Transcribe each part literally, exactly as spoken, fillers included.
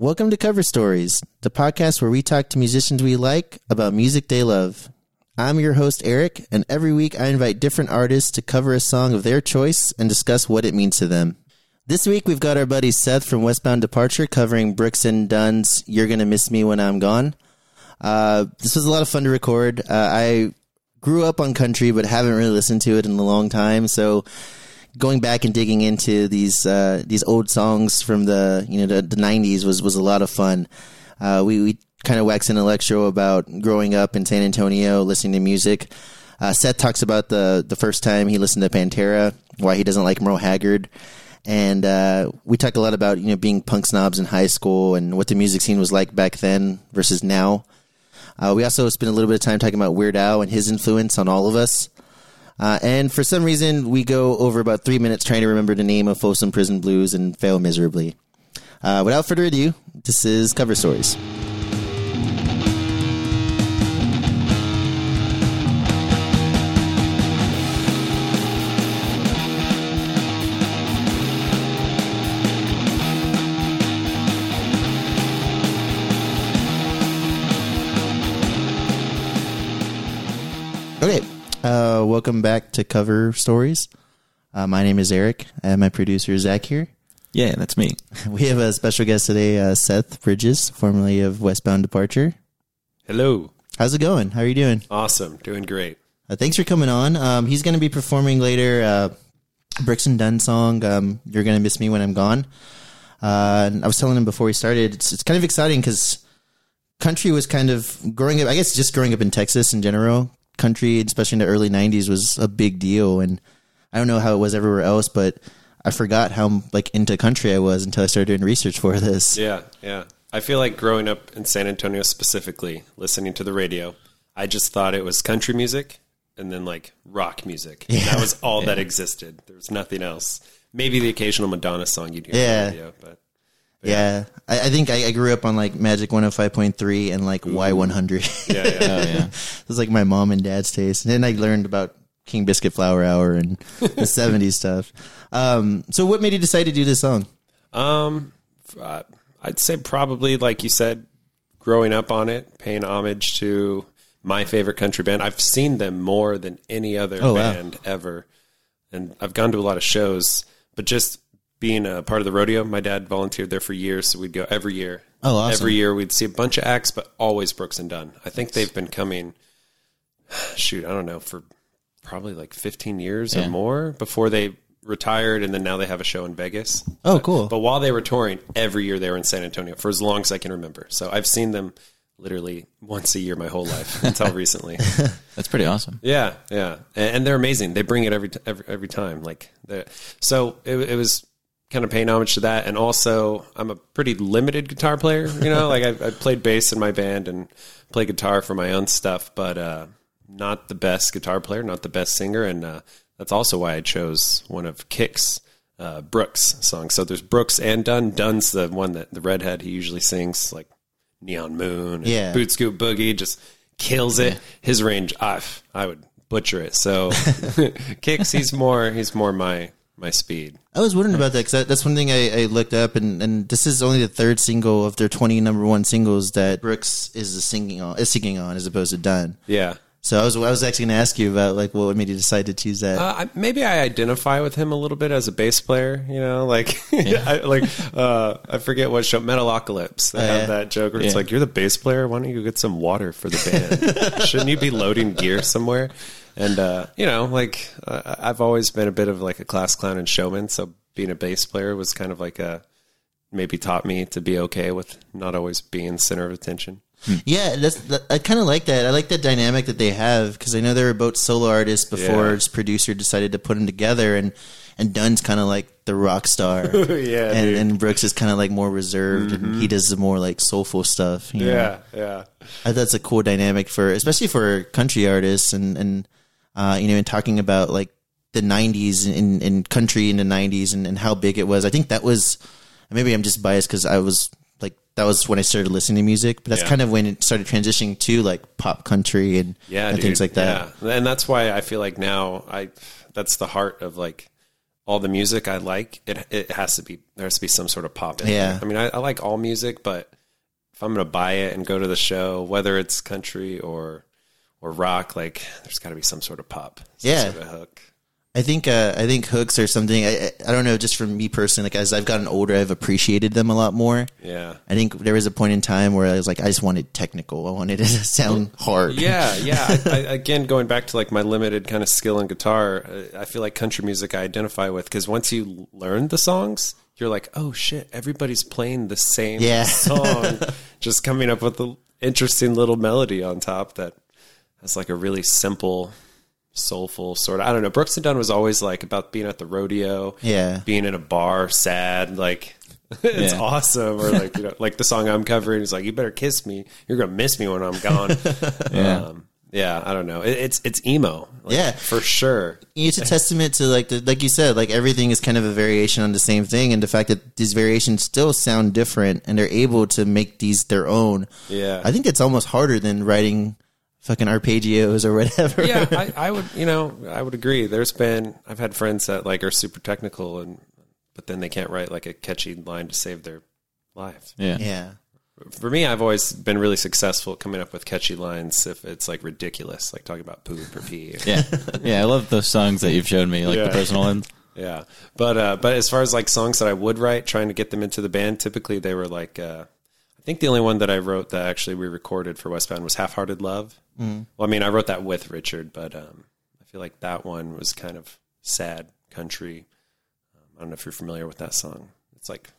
Welcome to Cover Stories, the podcast where we talk to musicians we like about music they love. I'm your host, Eric, and every week I invite different artists to cover a song of their choice and discuss what it means to them. This week we've got our buddy Seth from Westbound Departure covering Brooks and Dunn's You're Gonna Miss Me When I'm Gone. Uh, this was a lot of fun to record. Uh, I grew up on country, but haven't really listened to it in a long time, so going back and digging into these uh, these old songs from the you know the, the nineties was, was a lot of fun. Uh, we we kind of wax intellectual about growing up in San Antonio, listening to music. Uh, Seth talks about the the first time he listened to Pantera, why he doesn't like Merle Haggard, and uh, we talk a lot about you know being punk snobs in high school and what the music scene was like back then versus now. Uh, we also spend a little bit of time talking about Weird Al and his influence on all of us. Uh, and for some reason, we go over about three minutes trying to remember the name of Folsom Prison Blues and fail miserably. Uh, without further ado, this is Cover Stories. Okay. Uh, welcome back to Cover Stories. Uh, my name is Eric, and my producer is Zach here. Yeah, that's me. We have a special guest today, uh, Seth Bridges, formerly of Westbound Departure. Hello. How's it going? How are you doing? Awesome. Doing great. Uh, thanks for coming on. Um, he's going to be performing later uh, Brooks and Dunn song, um, You're Gonna Miss Me When I'm Gone. Uh, and I was telling him before we started, it's, it's kind of exciting because country was kind of growing up, I guess just growing up in Texas in general, country, especially in the early nineties, was a big deal, and I don't know how it was everywhere else, but I forgot how like into country I was until I started doing research for this. Yeah, yeah. I feel like growing up in San Antonio specifically, listening to the radio, I just thought it was country music and then like rock music. Yeah. That was all yeah. that existed. There was nothing else. Maybe the occasional Madonna song you'd hear yeah. on the radio, but yeah, yeah. I, I think I, I grew up on like Magic one oh five point three and like Ooh. Y one hundred. Yeah, yeah, oh, yeah. It was like my mom and dad's taste. And then I learned about King Biscuit Flower Hour and the seventies stuff. Um, so, what made you decide to do this song? Um, uh, I'd say probably like you said, growing up on it, paying homage to my favorite country band. I've seen them more than any other oh, band wow. ever, and I've gone to a lot of shows, but just. Being a part of the rodeo, my dad volunteered there for years, so we'd go every year. Oh, awesome. Every year we'd see a bunch of acts, but always Brooks and Dunn. I think they've been coming, shoot, I don't know, for probably like fifteen years yeah. or more before they retired, and then now they have a show in Vegas. Oh, but, cool. But while they were touring, every year they were in San Antonio for as long as I can remember. So I've seen them literally once a year my whole life until recently. That's pretty awesome. Yeah, yeah. And, and they're amazing. They bring it every every, every time. Like, so it, it was... kind of paying homage to that. And also I'm a pretty limited guitar player, you know, like I, I played bass in my band and play guitar for my own stuff, but, uh, not the best guitar player, not the best singer. And, uh, that's also why I chose one of Kix, uh, Brooks songs. So there's Brooks and Dunn. Dunn's the one that the redhead, he usually sings like Neon Moon, and yeah. Boot Scootin' Boogie just kills it. Yeah. His range, I, I would butcher it. So Kix, he's more, he's more my, my speed. I was wondering about that because that's one thing I, I looked up, and, and this is only the third single of their twenty number one singles that Brooks is singing on, is singing on as opposed to Dunn. Yeah. So I was I was actually going to ask you about like what made you decide to choose that. Uh, I, maybe I identify with him a little bit as a bass player. You know, like yeah. I, like uh, I forget what show Metalocalypse. They uh, have that joke where yeah. it's like you're the bass player. Why don't you go get some water for the band? Shouldn't you be loading gear somewhere? And, uh, you know, like uh, I've always been a bit of like a class clown and showman. So being a bass player was kind of like a, maybe taught me to be okay with not always being center of attention. Yeah. That's, that, I kind of like that. I like that dynamic that they have. Cause I know they were both solo artists before yeah. his producer decided to put them together, and, and Dunn's kind of like the rock star. yeah, and, and Brooks is kind of like more reserved, mm-hmm. and he does the more like soulful stuff. You yeah. know? Yeah. That's a cool dynamic for, especially for country artists and, and, Uh, you know, and talking about like the nineties and, and country in the nineties and, and how big it was. I think that was, maybe I'm just biased because I was like, that was when I started listening to music, but that's yeah. kind of when it started transitioning to like pop country and, yeah, and things like that. Yeah. And that's why I feel like now I, that's the heart of like all the music I like, it it has to be, there has to be some sort of pop in yeah. it. I mean, I, I like all music, but if I'm going to buy it and go to the show, whether it's country or or rock, like there's got to be some sort of pop, some yeah. sort of hook. I think uh, I think hooks are something. I I don't know. Just for me personally, like as I've gotten older, I've appreciated them a lot more. Yeah. I think there was a point in time where I was like, I just wanted technical. I wanted it to sound hard. Yeah, yeah. I, I, again, going back to like my limited kind of skill in guitar, I feel like country music I identify with because once you learn the songs, you're like, oh shit, everybody's playing the same yeah. song, just coming up with an interesting little melody on top that has like a really simple, soulful sort of, I don't know. Brooks and Dunn was always like about being at the rodeo, yeah, being in a bar, sad, like it's yeah. awesome. Or like, you know, like the song I'm covering is like, you better kiss me. You're going to miss me when I'm gone. yeah. Um, yeah. I don't know. It, it's, it's emo. Like, yeah, for sure. It's a testament to like, the, like you said, like everything is kind of a variation on the same thing. And the fact that these variations still sound different and they're able to make these their own. Yeah. I think it's almost harder than writing fucking arpeggios or whatever. Yeah, I, I would, you know, I would agree. There's been, I've had friends that like are super technical and, but then they can't write like a catchy line to save their life. Yeah. Yeah. For me, I've always been really successful coming up with catchy lines if it's like ridiculous, like talking about poop or pee. Or, yeah. Yeah. I love those songs that you've shown me, like yeah. the personal ones. Yeah. But, uh, but as far as like songs that I would write, trying to get them into the band, typically they were like, uh, I think the only one that I wrote that actually we recorded for Westbound was Half-Hearted Love. Mm. Well, I mean, I wrote that with Richard, but um, I feel like that one was kind of sad country. Um, I don't know if you're familiar with that song. It's like,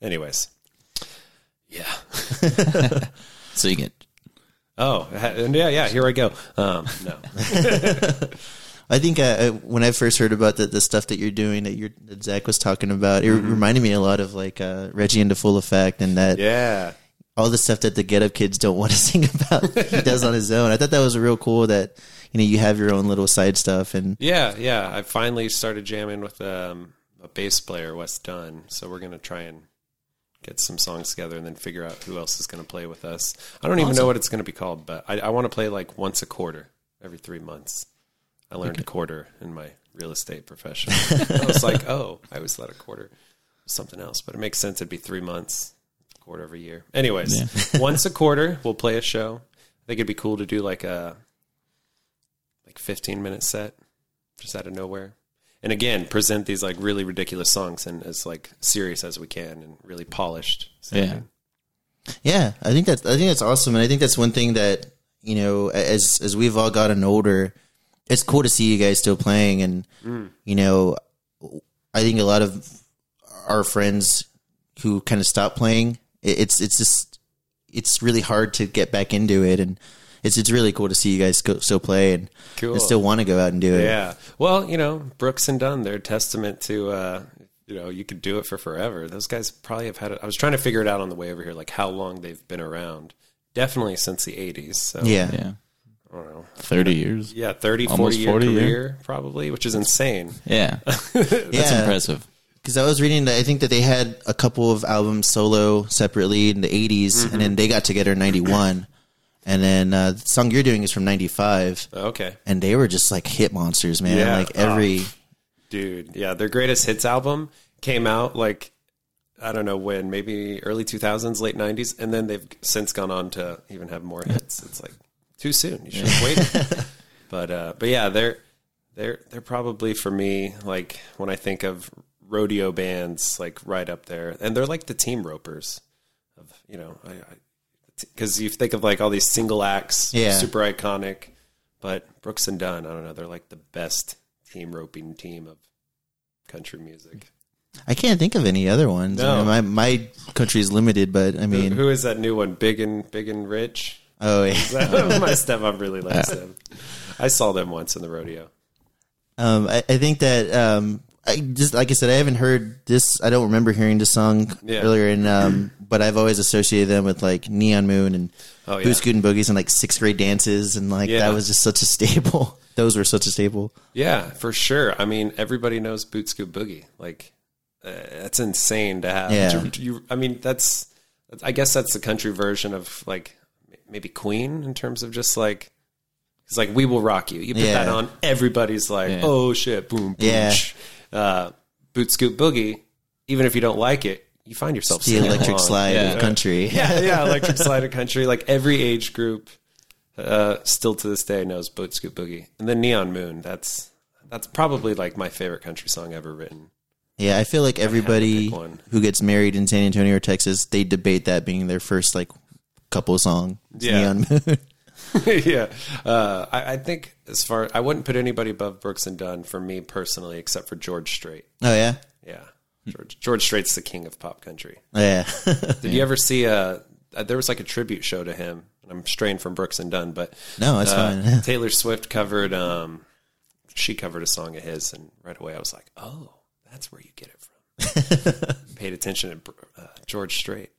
anyways. Yeah. Sing it. Oh, yeah, yeah, here I go. Um, no. I think I, when I first heard about the, the stuff that you're doing, that, you're, that Zach was talking about, it mm-hmm. reminded me a lot of like uh, Reggie and the Full Effect and that. Yeah. All the stuff that the Get Up Kids don't want to sing about, he does on his own. I thought that was real cool that, you know, you have your own little side stuff. And yeah, yeah. I finally started jamming with um, a bass player, Wes Dunn. So we're going to try and get some songs together and then figure out who else is going to play with us. I don't awesome. even know what it's going to be called, but I, I want to play like once a quarter, every three months. I learned okay. a quarter in my real estate profession. I was like, oh, I always thought a quarter was something else, but it makes sense. It'd be three months. Quarter every year. Anyways, yeah. Once a quarter we'll play a show. I think it'd be cool to do like a like fifteen minute set just out of nowhere. And again, present these like really ridiculous songs and as like serious as we can and really polished. Sounding. Yeah. Yeah. I think that's, I think that's awesome. And I think that's one thing that, you know, as, as we've all gotten older, it's cool to see you guys still playing. And, mm. you know, I think a lot of our friends who kind of stopped playing, It's it's just it's really hard to get back into it, and it's it's really cool to see you guys go, still play and, cool. and still want to go out and do it. Yeah, well, you know, Brooks and Dunn, they're a testament to uh, you know, you could do it for forever. Those guys probably have had it. I was trying to figure it out on the way over here, like how long they've been around. Definitely since the eighties. So. Yeah, yeah. I don't know, thirty years. Yeah, thirty, almost forty, forty year career year. Probably, which is insane. Yeah, that's yeah. impressive. Because I was reading that I think that they had a couple of albums solo separately in the eighties, mm-hmm. and then they got together in ninety-one. And then uh, the song you're doing is from ninety-five. Okay. And they were just like hit monsters, man. Yeah. Like every... Oh, dude, yeah. Their greatest hits album came out like, I don't know when, maybe early two thousands, late nineties. And then they've since gone on to even have more hits. It's like, too soon. You should have waited. but, uh, but yeah, they're, they're, they're probably for me, like when I think of... rodeo bands, like right up there, and they're like the team ropers of, you know, I, I because you think of like all these single acts, yeah, super iconic, but Brooks and Dunn, I don't know, they're like the best team roping team of country music. I can't think of any other ones. No. I mean, my my country is limited, but I mean, who, who is that new one? Big and Big and Rich. Oh yeah, that, my stepmom really likes them. I saw them once in the rodeo. Um, I, I think that. Um, I just, like I said, I haven't heard this. I don't remember hearing this song yeah. earlier, and um, but I've always associated them with like Neon Moon and oh, yeah. Boot Scootin' Boogies and like sixth grade dances, and like yeah. that was just such a staple. Those were such a staple. Yeah, for sure. I mean, everybody knows Boot Scoot Boogie. Like, uh, that's insane to have. Yeah. You, you, I mean, that's. I guess that's the country version of like maybe Queen in terms of just like. It's like We Will Rock You. You put yeah. that on, everybody's like, yeah. oh shit, boom, boom. Yeah. Sh- Uh, Boot Scoot Boogie, even if you don't like it, you find yourself it's the electric along. slide yeah. of country. Yeah, yeah, electric slide of country. Like every age group, uh, still to this day knows Boot Scoot Boogie. And then Neon Moon. That's that's probably like my favorite country song ever written. Yeah, I feel like everybody who gets married in San Antonio or Texas, they debate that being their first like couple song. Yeah. Neon Moon. yeah, uh, I, I think as far I wouldn't put anybody above Brooks and Dunn for me personally, except for George Strait. Oh yeah, yeah. George, George Strait's the king of pop country. Oh, yeah. Did yeah. you ever see a? There was like a tribute show to him. I'm straying from Brooks and Dunn, but no, that's uh, fine. Yeah. Taylor Swift covered. Um, she covered a song of his, and right away I was like, oh, that's where you get it from. Paid attention to uh, George Strait.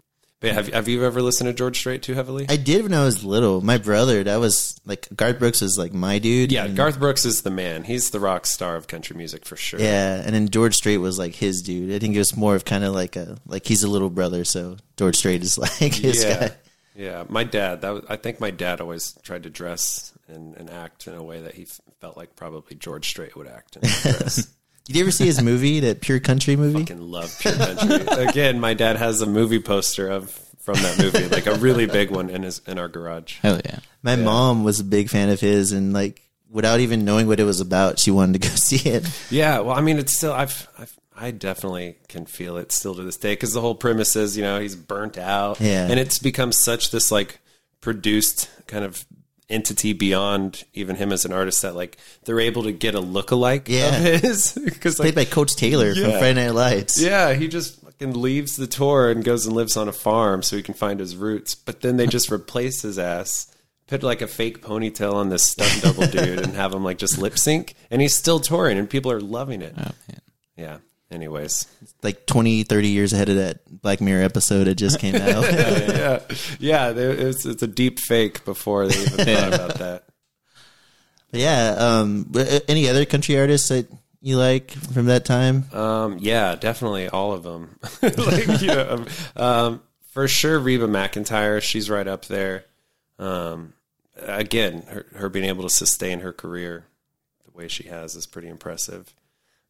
Have Have you ever listened to George Strait too heavily? I did when I was little. My brother, that was like Garth Brooks is like my dude. Yeah, and Garth Brooks is the man. He's the rock star of country music for sure. Yeah, and then George Strait was like his dude. I think it was more of kind of like a like he's a little brother, so George Strait is like his yeah. guy. Yeah, my dad. That was, I think my dad always tried to dress and, and act in a way that he felt like probably George Strait would act and dress. Did you ever see his movie, that Pure Country movie? I fucking love Pure Country. Again, my dad has a movie poster of from that movie, like a really big one in his in our garage. Hell yeah. My yeah. mom was a big fan of his, and like without even knowing what it was about, she wanted to go see it. Yeah, well, I mean, it's still, I've, I've I definitely can feel it still to this day, because the whole premise is, you know, he's burnt out. Yeah. And it's become such this like produced kind of entity beyond even him as an artist that like they're able to get a lookalike yeah. of his. Cause, like, played by Coach Taylor yeah. from Friday Night Lights. Yeah, he just fucking leaves the tour and goes and lives on a farm so he can find his roots. But then they just replace his ass, put like a fake ponytail on this stunt double dude and have him like just lip sync. And he's still touring and people are loving it. Oh, man. Yeah. Anyways, like twenty, thirty years ahead of that Black Mirror episode that just came out. yeah, yeah, yeah it's, it's a deep fake before they even thought about that. But yeah, um, any other country artists that you like from that time? Um, yeah, definitely all of them. like, you know, um, for sure, Reba McEntire, she's right up there. Um, again, her, her being able to sustain her career the way she has is pretty impressive.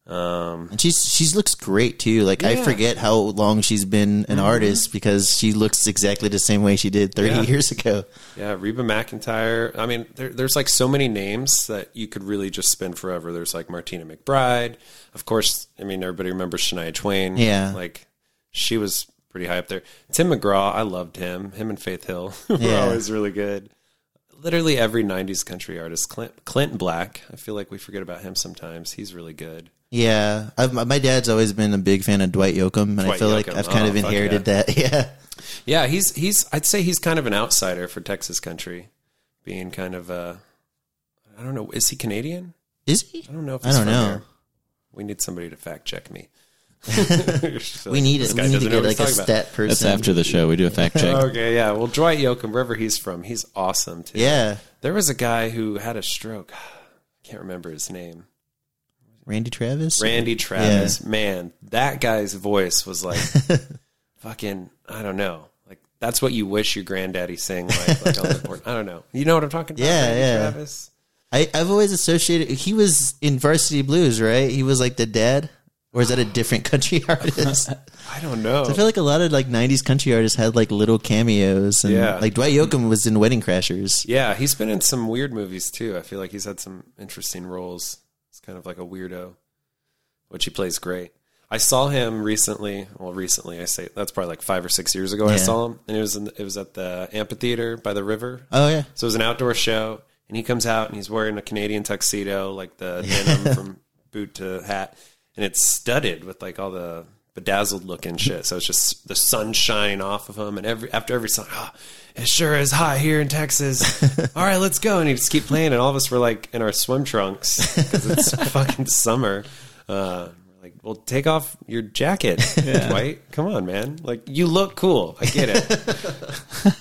Um, and she's she's looks great too. Like yeah. I forget how long she's been an mm-hmm. artist because she looks exactly the same way she did thirty yeah. years ago. Yeah, Reba McEntire. I mean, there, there's like so many names that you could really just spend forever. There's like Martina McBride, of course. I mean, everybody remembers Shania Twain. Yeah, like she was pretty high up there. Tim McGraw, I loved him. Him and Faith Hill were yeah. always really good. Literally every nineties country artist. Clint, Clint Black. I feel like we forget about him sometimes. He's really good. Yeah, I've, my dad's always been a big fan of Dwight Yoakam, and Dwight I feel Yoakam. like I've kind oh, of inherited yeah. that. Yeah, yeah, he's he's. I'd say he's kind of an outsider for Texas country, being kind of a. I don't know. Is he Canadian? Is he? I don't know. If he's I don't from know. Here. We need somebody to fact check me. so we need it. We need to get like a stat person. That's after the show. We do a fact check. okay, yeah. Well, Dwight Yoakam, wherever he's from, he's awesome too. Yeah, there was a guy who had a stroke. I can't remember his name. Randy Travis? Randy Travis. Yeah. Man, that guy's voice was like, fucking, I don't know. Like, that's what you wish your granddaddy sang like. like on the board. I don't know. You know what I'm talking about? Yeah, Randy yeah. Travis? I, I've always associated, he was in Varsity Blues, right? He was like the dad? Or is that a different country artist? I don't know. So I feel like a lot of like nineties country artists had like little cameos. And, yeah. Like Dwight Yoakam was in Wedding Crashers. Yeah, he's been in some weird movies too. I feel like he's had some interesting roles. Kind of like a weirdo, which he plays great. I saw him recently. Well, recently I say that's probably like five or six years ago. Yeah. I saw him, and it was in, it was at the amphitheater by the river. Oh yeah, so it was an outdoor show, and he comes out and he's wearing a Canadian tuxedo, like the denim from boot to hat, and it's studded with like all the bedazzled looking shit. So it's just the sunshine off of him, and every after every song, oh, it sure is hot here in Texas. All right, let's go. And he just keep playing, and all of us were like in our swim trunks because it's fucking summer. Uh, like, well, take off your jacket, yeah. Dwight. Come on, man. Like, you look cool. I get it.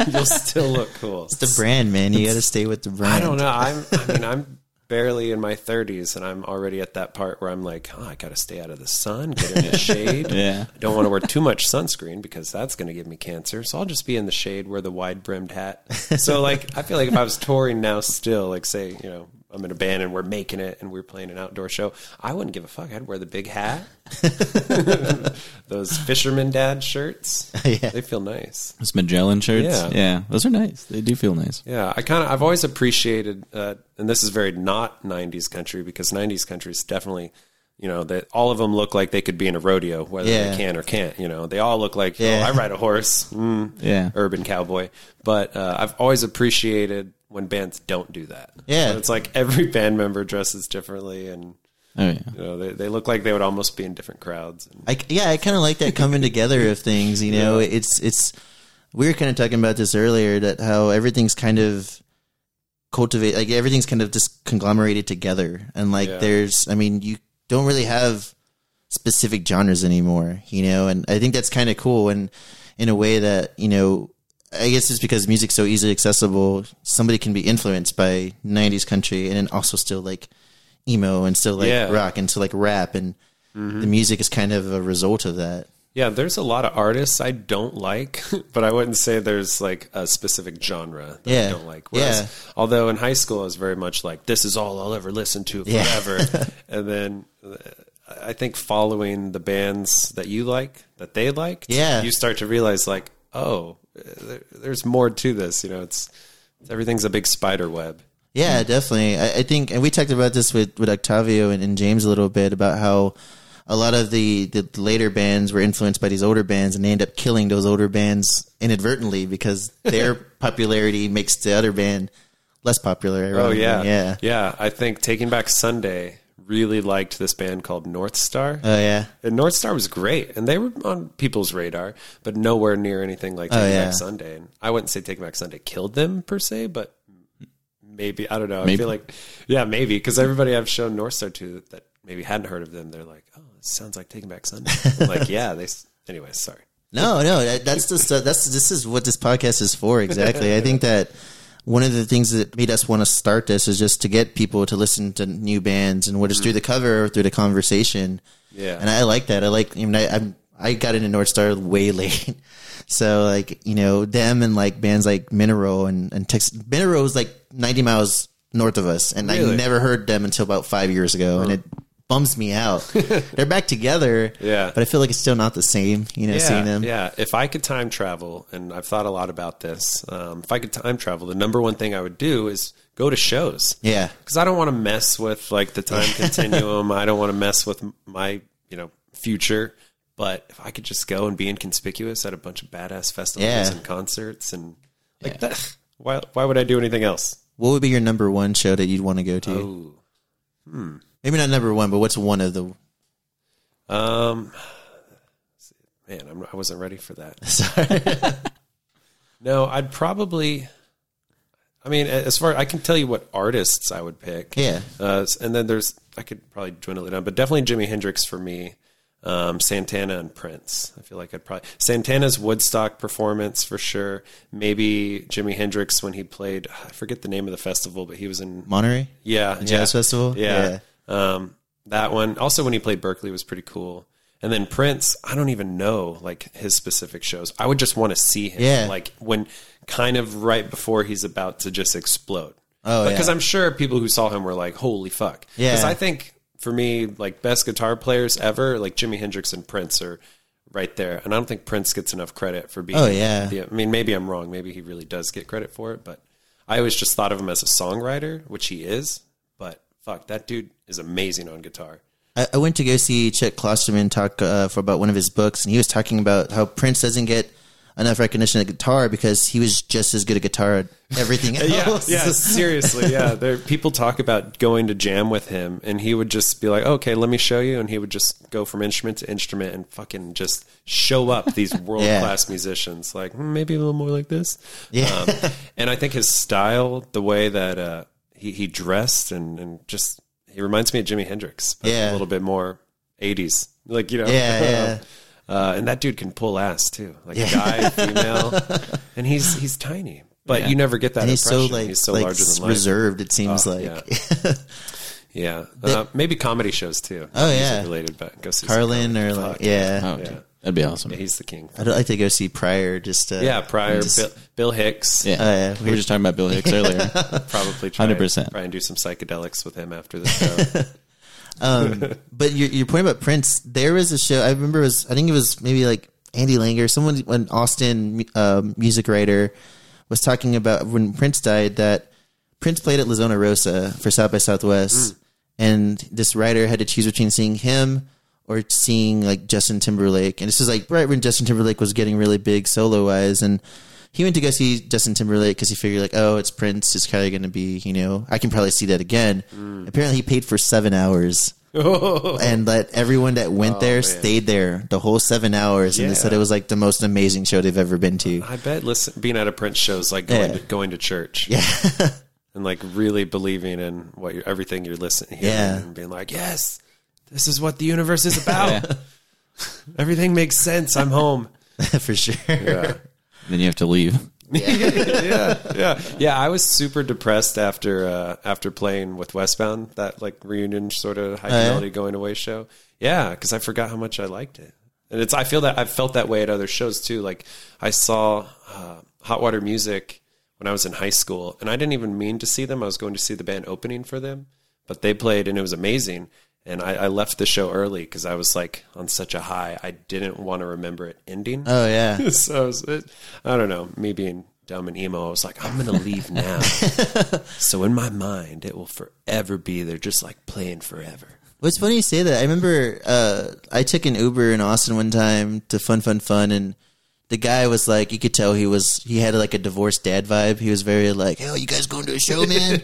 You'll still look cool. It's the brand, man. You got to stay with the brand. I don't know. I'm. I mean, I'm. barely in my thirties, and I'm already at that part where I'm like, oh, I got to stay out of the sun, get in the shade. yeah. I don't want to wear too much sunscreen because that's going to give me cancer. So I'll just be in the shade, wear the wide brimmed hat. So like, I feel like if I was touring now still, like say, you know, I'm in a band and we're making it and we're playing an outdoor show, I wouldn't give a fuck. I'd wear the big hat, those fisherman dad shirts. Yeah. They feel nice. Those Magellan shirts. Yeah. yeah. Those are nice. They do feel nice. Yeah. I kind of, I've always appreciated, uh, and this is very not nineties country, because nineties country is definitely, you know, that all of them look like they could be in a rodeo, whether yeah. they can or can't, you know, they all look like, yeah. oh, I ride a horse, mm, yeah. urban cowboy. But, uh, I've always appreciated when bands don't do that. Yeah. So it's like every band member dresses differently, and oh, yeah. you know, they, they look like they would almost be in different crowds. And I, yeah, I kind of like that coming together of things, you know. Yeah. It's it's we were kind of talking about this earlier, that how everything's kind of cultivated, like everything's kind of just conglomerated together. And like yeah. there's, I mean, you don't really have specific genres anymore, you know, and I think that's kind of cool. And in a way that, you know, I guess it's because music's so easily accessible. Somebody can be influenced by nineties country and then also still like emo and still like yeah. rock and still like rap. And mm-hmm. the music is kind of a result of that. Yeah. There's a lot of artists I don't like, but I wouldn't say there's like a specific genre that yeah. I don't like. Whereas, yeah. although in high school I was very much like, this is all I'll ever listen to forever. Yeah. And then I think following the bands that you like, that they liked, yeah. you start to realize like, oh, there's more to this, you know. It's, everything's a big spider web. Yeah, definitely. I, I think, and we talked about this with, with Octavio and, and James a little bit about how a lot of the, the later bands were influenced by these older bands, and they end up killing those older bands inadvertently because their popularity makes the other band less popular. Ironically. Oh yeah, yeah, yeah. I think Taking Back Sunday really liked this band called North Star. Oh yeah. And North Star was great, and they were on people's radar, but nowhere near anything like Taking oh, yeah. Back Sunday. And I wouldn't say Taking Back Sunday killed them per se, but maybe, I don't know. Maybe. I feel like, yeah, maybe. Cause everybody I've shown North Star to that maybe hadn't heard of them, they're like, oh, it sounds like Taking Back Sunday. I'm like, yeah, they, anyway, sorry. No, no, that, that's the stuff. That's, this is what this podcast is for. Exactly. I think that, one of the things that made us want to start this is just to get people to listen to new bands, and whether it's through the cover or through the conversation. Yeah. And I like that. I like, I mean, I, I'm, I got into North Star way late. So like, you know, them and like bands like Mineral and, and Texas. Mineral is like ninety miles north of us. And really? I never heard them until about five years ago. Mm-hmm. And it bums me out. They're back together. Yeah. But I feel like it's still not the same, you know, yeah, seeing them. Yeah. If I could time travel, and I've thought a lot about this, um, if I could time travel, the number one thing I would do is go to shows. Yeah. Because I don't want to mess with like the time continuum. I don't want to mess with my, you know, future. But if I could just go and be inconspicuous at a bunch of badass festivals yeah. and concerts and like yeah. that, why, why would I do anything else? What would be your number one show that you'd want to go to? Oh. Hmm. Maybe not number one, but what's one of the? Um, man, I'm, I wasn't ready for that. Sorry. No, I'd probably. I mean, as far, I can tell you what artists I would pick. Yeah. Uh, and then there's, I could probably dwindle it down, but definitely Jimi Hendrix for me. Um, Santana and Prince. I feel like I'd probably Santana's Woodstock performance for sure. Maybe Jimi Hendrix when he played. I forget the name of the festival, but he was in Monterey. Yeah, the Jazz yeah, Festival. Yeah. yeah. Um, that one also when he played Berkeley was pretty cool. And then Prince, I don't even know like his specific shows. I would just want to see him yeah. like when kind of right before he's about to just explode. Oh, because yeah. I'm sure people who saw him were like, holy fuck. Yeah. Because I think for me, like best guitar players ever, like Jimi Hendrix and Prince are right there. And I don't think Prince gets enough credit for being, oh, yeah. the, I mean, maybe I'm wrong. Maybe he really does get credit for it, but I always just thought of him as a songwriter, which he is, but fuck, that dude is amazing on guitar. I, I went to go see Chet Klosterman talk uh, for about one of his books, and he was talking about how Prince doesn't get enough recognition at guitar because he was just as good at guitar at everything else. yeah, yeah, seriously, yeah. There, people talk about going to jam with him, and he would just be like, okay, let me show you, and he would just go from instrument to instrument and fucking just show up these world-class yeah. musicians, like, mm, maybe a little more like this. Yeah. Um, and I think his style, the way that uh, he, he dressed and, and just... He reminds me of Jimi Hendrix, but yeah. a little bit more eighties. Like, you know, yeah, yeah. Uh, and that dude can pull ass too. Like yeah. guy, female, and he's, he's tiny, but yeah. you never get that and impression. He's so, like, he's so like larger than reserved. Life. It seems oh, like, yeah, yeah. Uh, maybe comedy shows too. Oh yeah. Related, but go see Carlin or like, yeah. Oh, okay. yeah. That'd be awesome. Yeah, he's the king. I'd like to go see Pryor. Just uh, yeah, Pryor, just, Bill, Bill Hicks. Yeah. Oh, yeah, we were just talking about Bill Hicks earlier. Probably try one hundred percent. Try and do some psychedelics with him after the show. um, but your, your point about Prince, there was a show. I remember it was. I think it was maybe like Andy Langer, someone, an Austin uh, music writer, was talking about when Prince died that Prince played at La Zona Rosa for South by Southwest, mm. and this writer had to choose between seeing him or seeing like Justin Timberlake. And this is like right when Justin Timberlake was getting really big solo wise. And he went to go see Justin Timberlake because he figured like, oh, it's Prince. It's probably going to be, you know, I can probably see that again. Mm. Apparently he paid for seven hours and let everyone that went oh, there man. stayed there the whole seven hours. Yeah. And they said it was like the most amazing show they've ever been to. I bet listen, being at a Prince show is like going, yeah. to, going to church. Yeah. And like really believing in what you're, everything you're listening to. Yeah. And being like, yes. This is what the universe is about. Yeah. Everything makes sense. I'm home. For sure. Yeah. Then you have to leave. Yeah. yeah. Yeah. Yeah. I was super depressed after, uh, after playing with Westbound, that like reunion sort of high fidelity uh, going away show. Yeah. Cause I forgot how much I liked it. And it's, I feel that I've felt that way at other shows too. Like I saw, uh, Hot Water Music when I was in high school and I didn't even mean to see them. I was going to see the band opening for them, but they played and it was amazing. And I, I left the show early because I was like on such a high. I didn't want to remember it ending. Oh, yeah. so I, was, it, I don't know. Me being dumb and emo, I was like, I'm going to leave now. So in my mind, it will forever be. They're just like playing forever. What's funny you say that. I remember uh, I took an Uber in Austin one time to Fun Fun Fun. And the guy was like, you could tell he was, he had like a divorced dad vibe. He was very like, hell, you guys going to a show, man?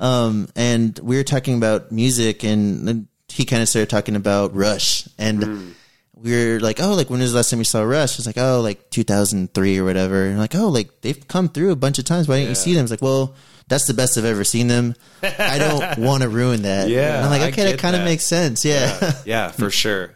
um, and we were talking about music and, and he kind of started talking about Rush and mm. we were like, oh, like when was the last time you saw Rush? It's like, oh, like two thousand three or whatever. And like, oh, like they've come through a bunch of times. Why didn't yeah. you see them? It's like, well, that's the best I've ever seen them. I don't want to ruin that. Yeah. And I'm like, okay, that kind of makes sense. Yeah. Yeah, yeah for sure.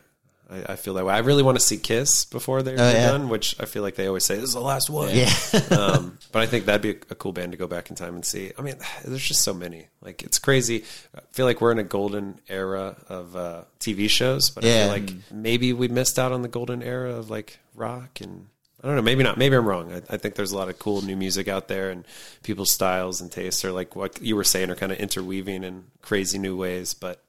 I, I feel that way. I really want to see Kiss before they're oh, yeah. done, which I feel like they always say, this is the last one. Yeah. um, but I think that'd be a, a cool band to go back in time and see. I mean, there's just so many. Like, it's crazy. I feel like we're in a golden era of uh, T V shows, but yeah. I feel like maybe we missed out on the golden era of, like, rock and... I don't know. Maybe not. Maybe I'm wrong. I, I think there's a lot of cool new music out there and people's styles and tastes are, like what you were saying, are kind of interweaving in crazy new ways, but...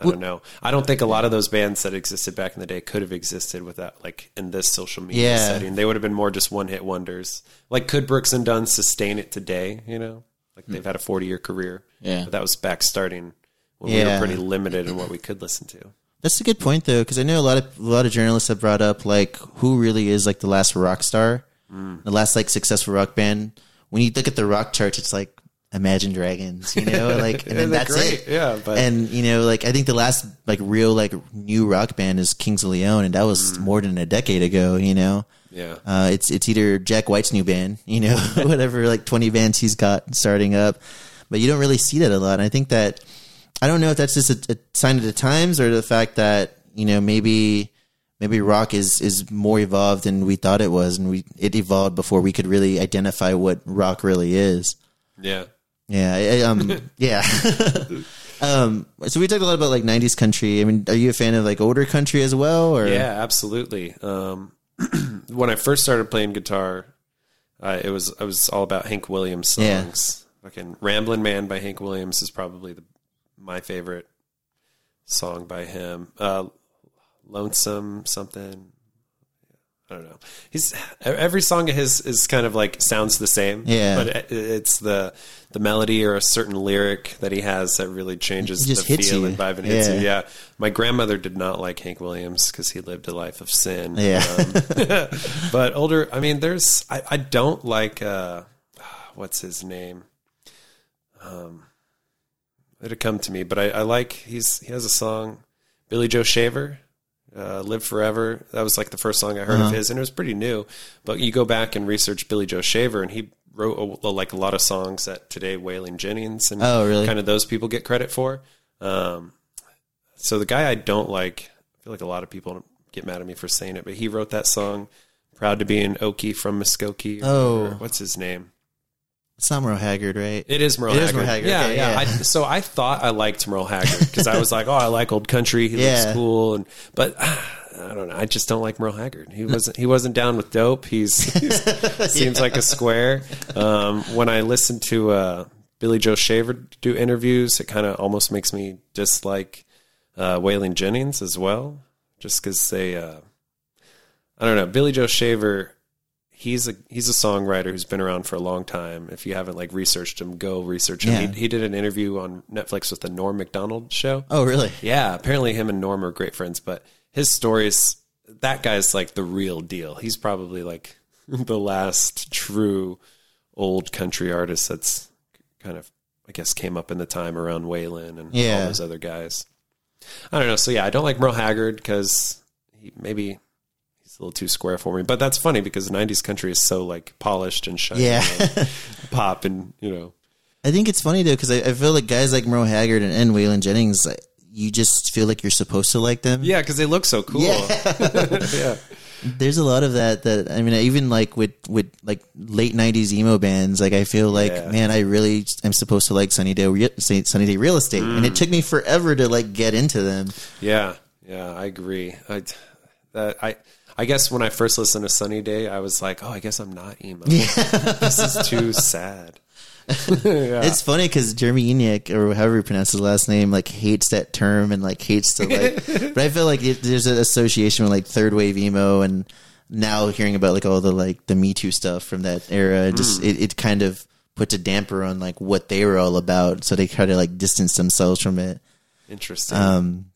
I don't know. I don't think a lot of those bands that existed back in the day could have existed without, like, in this social media yeah. setting. They would have been more just one-hit wonders. Like, could Brooks and Dunn sustain it today, you know? Like, they've had a forty-year career. Yeah. But that was back starting when yeah. we were pretty limited in what we could listen to. That's a good point, though, because I know a lot of a lot of journalists have brought up, like, who really is, like, the last rock star, mm. the last, like, successful rock band. When you look at the rock charts, it's like, Imagine Dragons, you know, like, and then that's great. It. Yeah, but and you know, like, I think the last like real like new rock band is Kings of Leon, and that was mm. more than a decade ago. You know, yeah, uh, it's it's either Jack White's new band, you know, whatever like twenty bands he's got starting up, but you don't really see that a lot. And I think that I don't know if that's just a, a sign of the times or the fact that you know maybe maybe rock is is more evolved than we thought it was, and we it evolved before we could really identify what rock really is. Yeah. Yeah, I, um, yeah. um, so we talked a lot about like nineties country. I mean, are you a fan of like older country as well? Or? Yeah, absolutely. Um, when I first started playing guitar, uh, it was I was all about Hank Williams songs. Yeah. Fucking "Ramblin' Man" by Hank Williams is probably the, my favorite song by him. Uh, "Lonesome" something. I don't know. He's every song of his is kind of like sounds the same. Yeah, but it, it's the the melody or a certain lyric that he has that really changes the feel you. and vibe and yeah. hits you. Yeah, my grandmother did not like Hank Williams because he lived a life of sin. Yeah, um, but older. I mean, there's I, I don't like uh, what's his name. Um, it'll come to me, but I, I like he's he has a song, Billy Joe Shaver. Uh, Live Forever. That was like the first song I heard uh-huh. of his, and it was pretty new. But you go back and research Billy Joe Shaver, and he wrote a, like a lot of songs that today Waylon Jennings and oh, really? kind of those people get credit for. Um, so the guy I don't like, I feel like a lot of people get mad at me for saying it, but he wrote that song, "Proud to Be an Okie from Muskogee." Oh, what's his name? It's not Merle Haggard, right? It is Merle it Haggard. Is Merle Haggard. Yeah, okay, yeah. yeah. I, so I thought I liked Merle Haggard because I was like, oh, I like old country. He yeah. looks cool. And, but ah, I don't know. I just don't like Merle Haggard. He wasn't he wasn't down with dope. He's, he's seems yeah. like a square. Um, when I listen to uh, Billy Joe Shaver do interviews, it kind of almost makes me dislike uh, Waylon Jennings as well, just because they. Uh, I don't know. Billy Joe Shaver, he's a he's a songwriter who's been around for a long time. If you haven't like researched him, go research him. Yeah. He, he did an interview on Netflix with the Norm Macdonald Show. Oh, really? Yeah. Apparently, him and Norm are great friends, but. His stories, that guy's like the real deal. He's probably like the last true old country artist that's kind of, I guess, came up in the time around Waylon and yeah. all those other guys. I don't know. So yeah, I don't like Merle Haggard because he, maybe he's a little too square for me. But that's funny because nineties country is so like polished and shiny, yeah. and pop, and you know. I think it's funny though because I, I feel like guys like Merle Haggard and, and Waylon Jennings. Like, you just feel like you're supposed to like them. Yeah, because they look so cool. Yeah. yeah. There's a lot of that. That I mean, even like with, with like late nineties emo bands, like I feel like, yeah. man, I really am supposed to like Sunny Day, Sunny Day Real Estate. Mm. And it took me forever to like get into them. Yeah. Yeah, I agree. I, that, I, I guess when I first listened to Sunny Day, I was like, oh, I guess I'm not emo. Yeah. This is too sad. yeah. It's funny because Jeremy Eniak, or however you pronounce his last name, like hates that term and like hates to like. But I feel like it, there's an association with like third wave emo, and now hearing about like all the like the Me Too stuff from that era, just mm. it, it kind of puts a damper on like what they were all about. So they try to like distance themselves from it. Interesting. Um,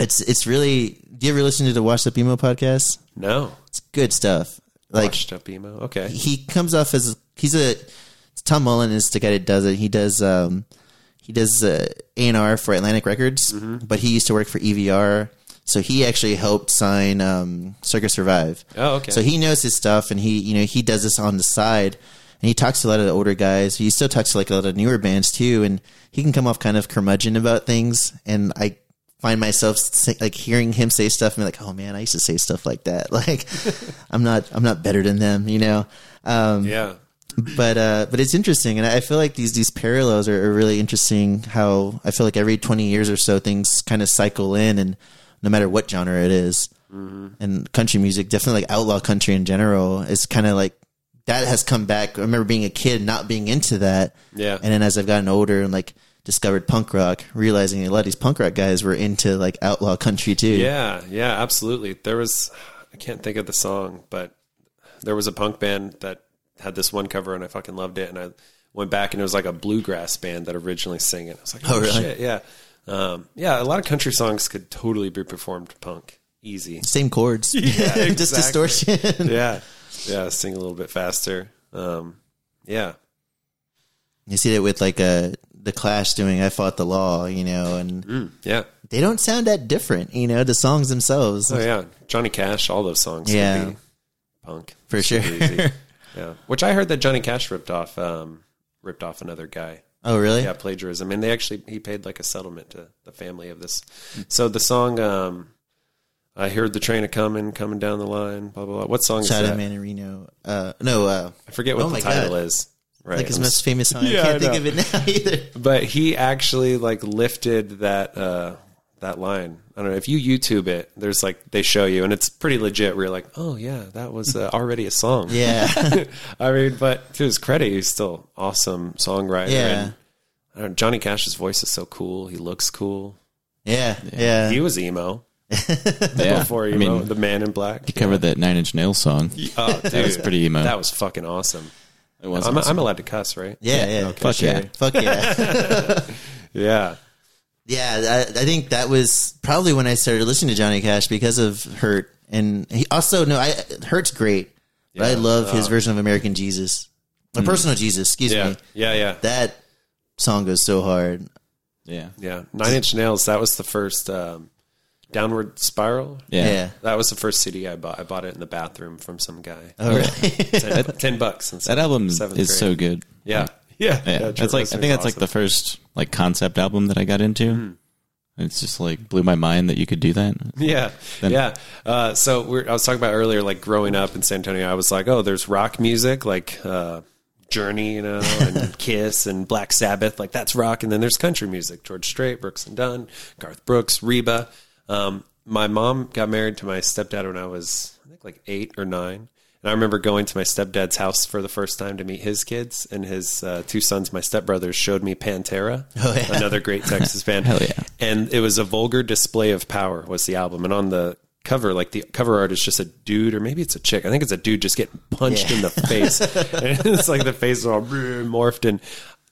it's it's really. Do you ever listen to the Washed Up Emo podcast? No, it's good stuff. Like, Washed Up Emo. Okay, he comes off as he's a. Tom Mullen is the guy that does it. He does um, he does uh, A and R for Atlantic Records, mm-hmm. but he used to work for E V R. So he actually helped sign um, Circus Survive. Oh, okay. So he knows his stuff, and he you know he does this on the side, and he talks to a lot of the older guys. He still talks to like a lot of newer bands too, and he can come off kind of curmudgeon about things. And I find myself say, like hearing him say stuff, and be like, oh man, I used to say stuff like that. Like I'm not I'm not better than them, you know? Um, yeah. But uh, but it's interesting, and I feel like these these parallels are, are really interesting. How I feel like every twenty years or so, things kind of cycle in, and no matter what genre it is, mm-hmm. and country music, definitely like outlaw country in general, is kind of like that has come back. I remember being a kid, not being into that, yeah. And then as I've gotten older and like discovered punk rock, realizing a lot of these punk rock guys were into like outlaw country too. Yeah, yeah, absolutely. There was I can't think of the song, but there was a punk band that. Had this one cover and I fucking loved it. And I went back and it was like a bluegrass band that originally sang it. I was like, oh, oh really? Shit. Yeah. Um, yeah. A lot of country songs could totally be performed punk. Easy. Same chords. Yeah, exactly. Just distortion. yeah. Yeah. Sing a little bit faster. Um, yeah. You see that with like a, the Clash doing, I Fought the Law, you know, and mm, yeah, they don't sound that different, you know, the songs themselves. Oh yeah. Johnny Cash, all those songs. Yeah. Be punk. For sure. Easy. Yeah, which I heard that Johnny Cash ripped off, um, ripped off another guy. Oh, really? Yeah, plagiarism. And they actually, he paid like a settlement to the family of this. So the song, um, I heard the train a coming, coming down the line, blah, blah, blah. What song Shout is that? Shout out Manorino. Uh, no. Uh, I forget what oh the title God. Is. Right. Like his I'm, most famous song. Yeah, I can't I think of it now either. But he actually like lifted that, uh, that line. I don't know if you YouTube it, there's like, they show you and it's pretty legit where you're like, oh yeah, that was uh, already a song. Yeah. I mean, but to his credit, he's still awesome songwriter. Yeah. And I don't know, Johnny Cash's voice is so cool. He looks cool. Yeah. Yeah. yeah. He was emo. yeah. Before emo, I mean, the Man in Black. He covered yeah. that Nine Inch Nails song. Oh, dude. That was pretty emo. That was fucking awesome. It was I'm, awesome. I'm allowed to cuss, right? Yeah. Yeah. yeah. Okay, Fuck sure. yeah. Fuck yeah. yeah. Yeah, I, I think that was probably when I started listening to Johnny Cash because of Hurt. And he also, no, I, Hurt's great, yeah, but I love uh, his version of American Jesus. Or mm. Personal Jesus, excuse yeah, me. Yeah, yeah. That song goes so hard. Yeah. Yeah. Nine Inch Nails, that was the first um, Downward Spiral. Yeah. yeah. That was the first C D I bought. I bought it in the bathroom from some guy. Oh, really? ten, ten bucks. That album is grade. So good. Yeah. Yeah, yeah. yeah that's like I think that's awesome. Like the first like concept album that I got into. Mm. It's just like blew my mind that you could do that. Yeah, then, yeah. Uh, so we're, I was talking about earlier, like growing up in San Antonio, I was like, oh, there's rock music, like uh, Journey, you know, and Kiss and Black Sabbath, like that's rock. And then there's country music, George Strait, Brooks and Dunn, Garth Brooks, Reba. Um, my mom got married to my stepdad when I was, I think, like eight or nine. And I remember going to my stepdad's house for the first time to meet his kids, and his uh, two sons, my stepbrothers, showed me Pantera, oh, yeah. another great Texas band. Hell yeah. And it was A Vulgar Display of Power was the album. And on the cover, like the cover art is just a dude, or maybe it's a chick. I think it's a dude just getting punched yeah. in the face. And it's like the face is all morphed, and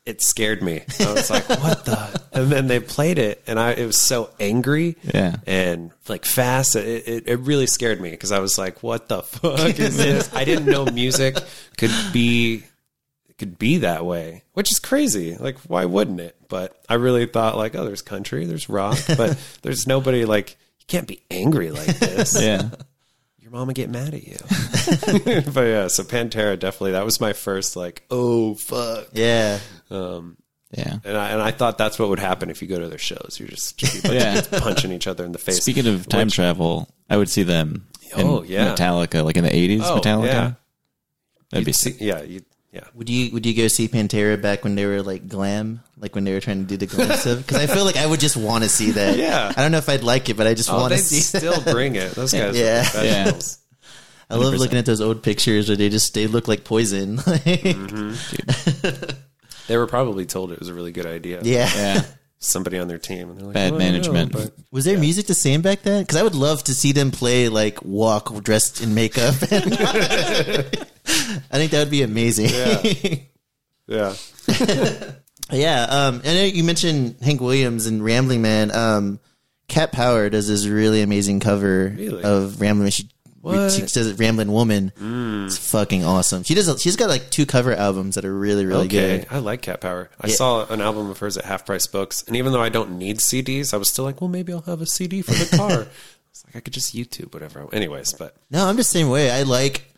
it scared me. I was like, what the? And then they played it, and I it was so angry yeah. and like fast. It, it, it really scared me because I was like, what the fuck is this? I didn't know music could be could be that way, which is crazy. Like, why wouldn't it? But I really thought like, oh, there's country, there's rock, but there's nobody like, you can't be angry like this. Yeah. Your mama get mad at you. But yeah, so Pantera, definitely. That was my first like, oh, fuck. Yeah. Um, Yeah, and I and I thought that's what would happen if you go to their shows. You're just, just yeah. punching each other in the face. Speaking of time Which, travel, I would see them. In oh yeah, Metallica, like in the eighties. Oh, Metallica. Yeah. That'd you'd be sick. See, yeah, yeah. Would you Would you go see Pantera back when they were like glam, like when they were trying to do the glam stuff? Because I feel like I would just want to see that. Yeah, I don't know if I'd like it, but I just oh, want to see. Still that. Bring it. Those guys. Yeah. Are yeah. I love one hundred percent looking at those old pictures where they just they look like poison. Like, mm-hmm. They were probably told it was a really good idea. Yeah. yeah. Somebody on their team. And they're like, bad oh, management. Know, was their yeah. music the same back then? Because I would love to see them play like Walk dressed in makeup. I think that would be amazing. Yeah. Yeah. yeah. Um, I know you mentioned Hank Williams and Rambling Man. Um, Cat Power does this really amazing cover really? of Rambling Man. She, What? She does it, Ramblin' Woman. Mm. It's fucking awesome. She does. She's got like two cover albums that are really, really okay. good. I like Cat Power. I yeah. saw an album of hers at Half Price Books, and even though I don't need C Ds, I was still like, well, maybe I'll have a C D for the car. It's like I could just YouTube whatever. Anyways, but no, I'm just the same way. I like.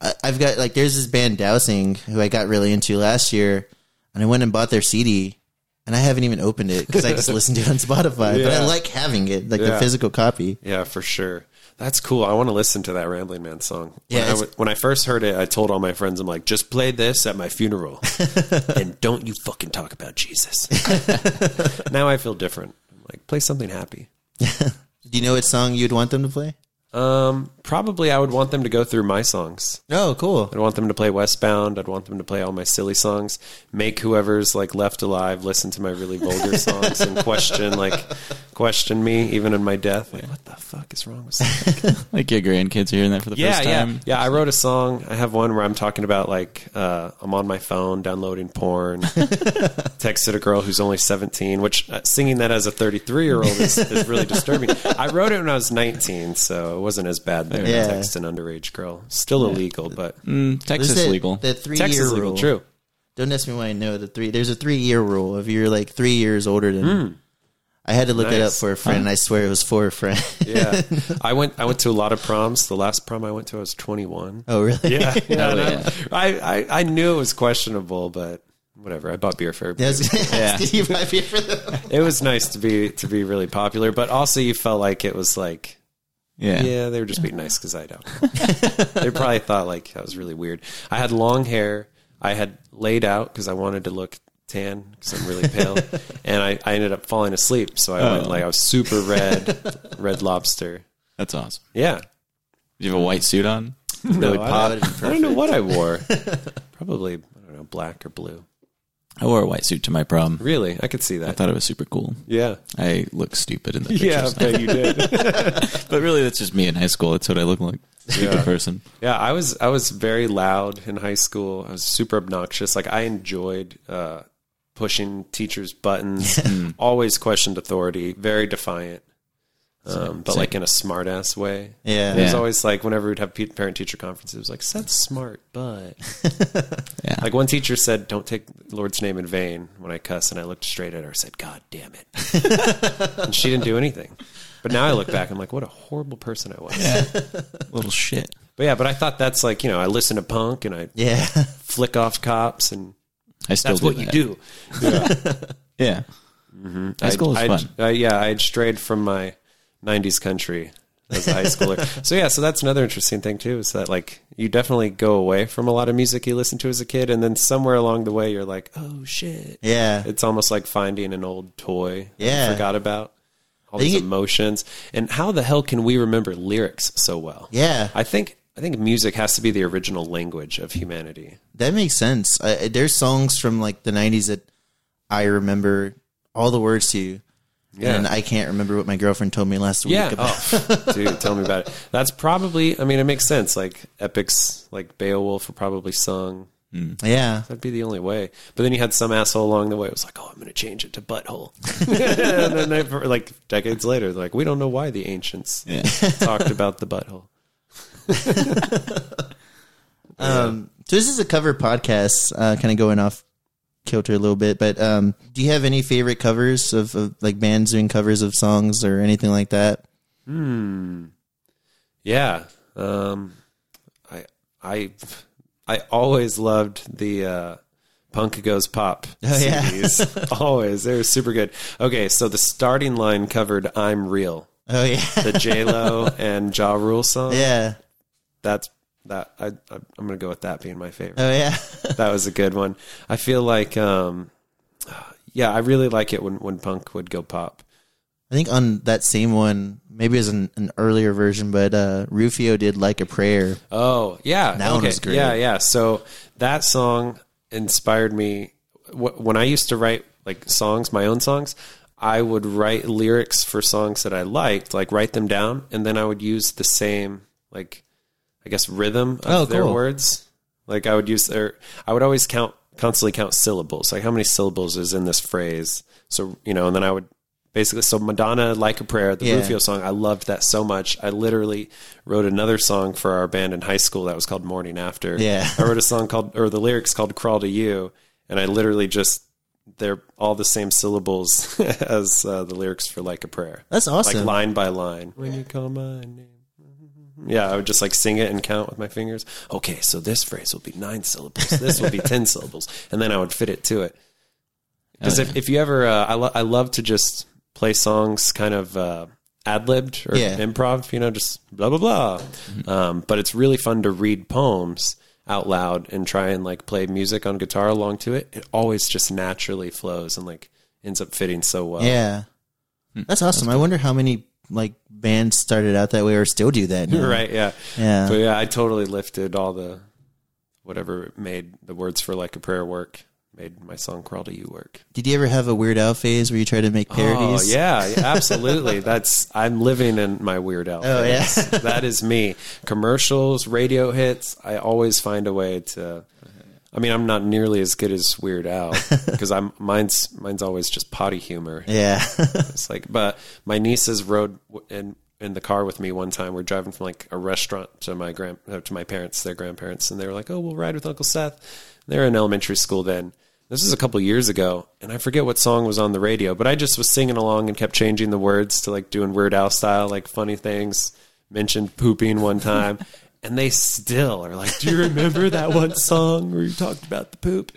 I, I've got like there's this band Dowsing who I got really into last year, and I went and bought their C D, and I haven't even opened it because I just listened to it on Spotify. Yeah. But I like having it, like yeah. the physical copy. Yeah, for sure. That's cool. I want to listen to that Rambling Man song. When, yeah, I, when I first heard it, I told all my friends, I'm like, just play this at my funeral. And don't you fucking talk about Jesus. Now I feel different. I'm like, play something happy. Do you know what song you'd want them to play? Um, probably I would want them to go through my songs. Oh, cool. I'd want them to play Westbound. I'd want them to play all my silly songs, make whoever's like left alive listen to my really vulgar songs and question, like question me even in my death. Like, what the fuck is wrong with something? Like your grandkids are hearing that for the yeah, first time. Yeah. Yeah. I wrote a song. I have one where I'm talking about like, uh, I'm on my phone downloading porn, texted a girl who's only seventeen, which uh, singing that as a thirty-three year old is, is really disturbing. I wrote it when I was nineteen. So wasn't as bad there. Yeah. Text an underage girl, still yeah. illegal, but mm, Texas that, legal. That three Texas year legal, rule. True. Don't ask me why I know the three. There's a three year rule if you're like three years older than. Mm. I had to look nice. It up for a friend. Huh. And I swear it was for a friend. Yeah, I went. I went to a lot of proms. The last prom I went to, I was twenty-one. Oh really? Yeah. yeah, oh, yeah. I, I I knew it was questionable, but. Whatever, I bought beer for everybody. Yeah. Did you buy beer for them? It was nice to be to be really popular, but also you felt like it was like. Yeah. Yeah, they were just being nice because I don't. They probably thought like that was really weird. I had long hair. I had laid out because I wanted to look tan because I'm really pale, and I, I ended up falling asleep. So I oh. went like I was super red, Red Lobster. That's awesome. Yeah. Did you have a white suit on? No, really pop. I, I don't know what I wore. Probably I don't know, black or blue. I wore a white suit to my prom. Really? I could see that. I thought it was super cool. Yeah. I look stupid in the pictures. Yeah, I bet you did. But really, that's just me in high school. That's what I look like. Stupid yeah. person. Yeah, I was I was very loud in high school. I was super obnoxious. Like, I enjoyed uh, pushing teachers' buttons. Always questioned authority. Very defiant. Um, but Same. Like in a smart ass way. Yeah. It was yeah. always like whenever we'd have parent teacher conferences, it was like, Seth's smart, but yeah. like one teacher said, don't take the Lord's name in vain when I cuss. And I looked straight at her and said, God damn it. And she didn't do anything. But now I look back, I'm like, what a horrible person I was. Yeah. Little shit. But yeah, but I thought that's like, you know, I listen to punk and I yeah. flick off cops and I still that's do what that. You do. Yeah. yeah. Mm-hmm. High school was fun. I, yeah. I had strayed from my nineties country as a high schooler. So yeah, so that's another interesting thing too, is that like you definitely go away from a lot of music you listened to as a kid, and then somewhere along the way you're like, oh shit. Yeah. It's almost like finding an old toy yeah. that you forgot about. all these emotions. And how the hell can we remember lyrics so well? Yeah. I think I think music has to be the original language of humanity. That makes sense. Uh, there's songs from like the nineties that I remember all the words to. Yeah. And I can't remember what my girlfriend told me last yeah. week about. Oh, dude, tell me about it. That's probably, I mean, it makes sense. Like epics like Beowulf were probably sung. Mm. Yeah. That'd be the only way. But then you had some asshole along the way. It was like, oh, I'm going to change it to butthole. And then they, like decades later, like, we don't know why the ancients yeah. talked about the butthole. um, so this is a cover podcast, uh, kind of going off kilter a little bit, but um, do you have any favorite covers of, of like bands doing covers of songs or anything like that? Hmm. Yeah. Um, I, I, I always loved the uh, Punk Goes Pop oh, C Ds. Yeah. Always. They were super good. Okay. So the Starting Line covered I'm Real. Oh yeah. The J-Lo and Ja Rule song. Yeah. That's, That I, I'm going to go with that being my favorite. Oh, yeah. That was a good one. I feel like, um, yeah, I really like it when, when punk would go pop. I think on that same one, maybe it was an, an earlier version, but uh, Rufio did Like a Prayer. Oh, yeah. That okay. one was great. Yeah, yeah. So that song inspired me. When I used to write like songs, my own songs, I would write lyrics for songs that I liked, like write them down, and then I would use the same, like, I guess, rhythm of oh, their cool. words. Like I would use their, I would always count, constantly count syllables. Like how many syllables is in this phrase? So, you know, and then I would basically, so Madonna, Like a Prayer, the yeah. Rufio song. I loved that so much. I literally wrote another song for our band in high school that was called Morning After. Yeah. I wrote a song called, or the lyrics called Crawl to You. And I literally just, they're all the same syllables as uh, the lyrics for Like a Prayer. That's awesome. Like line by line. When you call my name. Yeah, I would just like sing it and count with my fingers. Okay, so this phrase will be nine syllables. This will be ten syllables. And then I would fit it to it. Because oh, if, yeah. if you ever, uh, I, lo- I love to just play songs kind of uh, ad-libbed or yeah. improv, you know, just blah, blah, blah. Mm-hmm. Um, but it's really fun to read poems out loud and try and like play music on guitar along to it. It always just naturally flows and like ends up fitting so well. Yeah. That's awesome. That's cool. I wonder how many like bands started out that way or still do that now. Right, yeah. Yeah. But yeah, I totally lifted all the whatever made the words for Like a Prayer work, made my song Crawl to You work. Did you ever have a Weird Al phase where you tried to make parodies? Oh yeah, yeah, absolutely. That's I'm living in my Weird Al oh, phase. Yeah. That is me. Commercials, radio hits, I always find a way to I mean, I'm not nearly as good as Weird Al because I'm mine's mine's always just potty humor. Yeah, it's like. But my nieces rode in in the car with me one time. We're driving from like a restaurant to my grand to my parents, their grandparents, and they were like, "Oh, we'll ride with Uncle Seth." They're in elementary school then. This is a couple years ago, and I forget what song was on the radio, but I just was singing along and kept changing the words to like doing Weird Al style, like funny things. Mentioned pooping one time. And they still are like, do you remember that one song where you talked about the poop?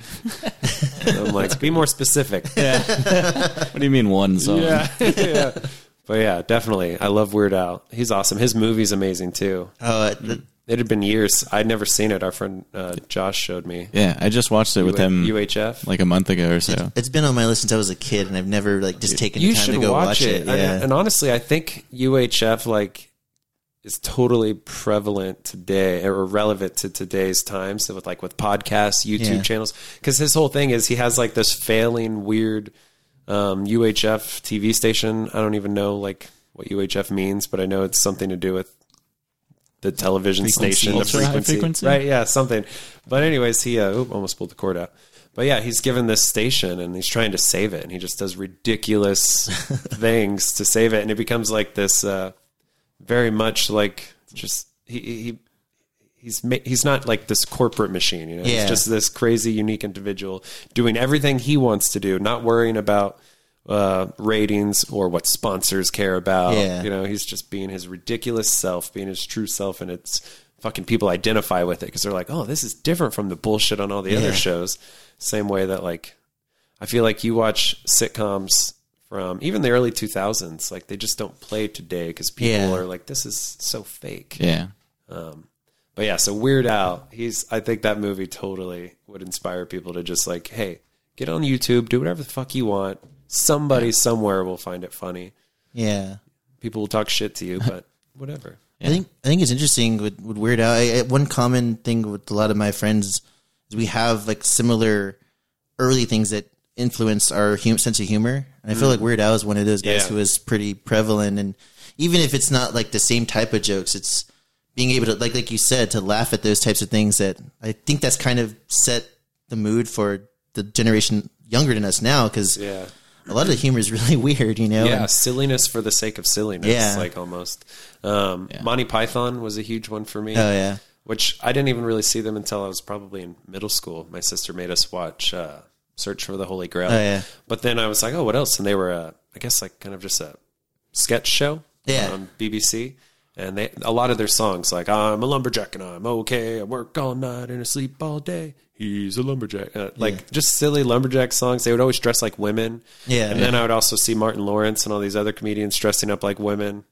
And I'm like, be more specific. Yeah. What do you mean one song? Yeah. yeah. But yeah, definitely. I love Weird Al. He's awesome. His movie's amazing too. Oh, it, it had been years. I'd never seen it. Our friend uh, Josh showed me. Yeah. I just watched it with U- him. U H F. Like a month ago or so. It's been on my list since I was a kid and I've never like just taken you the time to go watch, watch it. it. Yeah. I, and honestly, I think U H F like, is totally prevalent today or relevant to today's times. So with like with podcasts, YouTube yeah. channels, because his whole thing is he has like this failing weird um, U H F T V station. I don't even know like what U H F means, but I know it's something to do with the television frequency, station, the frequency, frequency, right? Yeah, something. But anyways, he uh, oop, almost pulled the cord out. But yeah, he's given this station and he's trying to save it, and he just does ridiculous things to save it, and it becomes like this. Uh, Very much like just he he he's he's not like this corporate machine, you know. Yeah. He's just this crazy, unique individual doing everything he wants to do, not worrying about uh, ratings or what sponsors care about. Yeah. You know, he's just being his ridiculous self, being his true self, and it's fucking people identify with it because they're like, oh, this is different from the bullshit on all the yeah. other shows. Same way that like I feel like you watch sitcoms from even the early two thousands, like they just don't play today because people yeah. are like, this is so fake. Yeah. Um, but yeah, so Weird Al, he's, I think that movie totally would inspire people to just like, hey, get on YouTube, do whatever the fuck you want. Somebody yeah. somewhere will find it funny. Yeah. People will talk shit to you, but whatever. Yeah. I think I think it's interesting with, with Weird Al. I, I, one common thing with a lot of my friends is we have like similar early things that influenced our hum- sense of humor. And I feel mm. like Weird Al is one of those guys yeah. who is pretty prevalent. And even if it's not like the same type of jokes, it's being able to, like like you said, to laugh at those types of things that I think that's kind of set the mood for the generation younger than us now, because yeah. a lot of the humor is really weird, you know? Yeah, and silliness for the sake of silliness, yeah. like almost. Um, yeah. Monty Python was a huge one for me. Oh, yeah. Which I didn't even really see them until I was probably in middle school. My sister made us watch uh, Search for the Holy Grail. Oh, yeah. But then I was like, oh, what else? And they were, uh, I guess, like kind of just a sketch show yeah. on B B C. And they a lot of their songs, like, I'm a lumberjack and I'm okay. I work all night and I sleep all day. He's a lumberjack. Uh, like, yeah. just silly lumberjack songs. They would always dress like women. Yeah. And yeah. then I would also see Martin Lawrence and all these other comedians dressing up like women.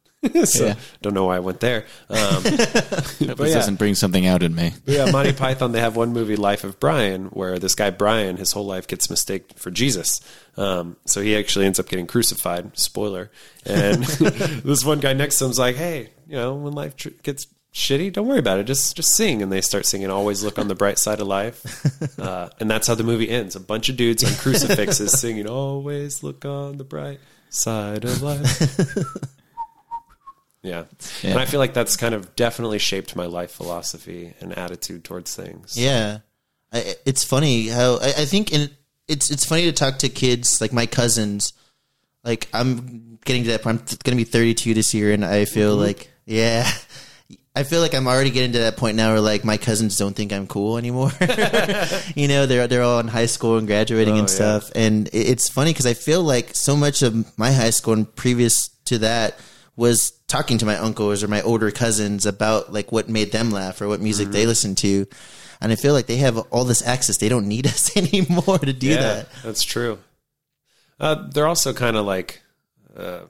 So yeah. don't know why I went there. Um, this yeah. doesn't bring something out in me. Yeah, Monty Python, they have one movie, Life of Brian, where this guy, Brian, his whole life gets mistaken for Jesus. Um, so he actually ends up getting crucified. Spoiler. And this one guy next to him's like, hey, you know, when life tr- gets shitty, don't worry about it. Just just sing. And they start singing Always Look on the Bright Side of Life. Uh, and that's how the movie ends. A bunch of dudes on crucifixes singing Always Look on the Bright Side of Life. Yeah. yeah. And I feel like that's kind of definitely shaped my life philosophy and attitude towards things. Yeah. I, it's funny how I, I think in, it's it's funny to talk to kids like my cousins. Like I'm getting to that point. I'm going to be thirty-two this year. And I feel mm-hmm. like, yeah, I feel like I'm already getting to that point now where like my cousins don't think I'm cool anymore. You know, they're, they're all in high school and graduating oh, and stuff. Yeah. And it, it's funny because I feel like so much of my high school and previous to that was talking to my uncles or my older cousins about like what made them laugh or what music mm-hmm. they listened to. And I feel like they have all this access. They don't need us anymore to do yeah, that. That's true. Uh, they're also kind of like, uh,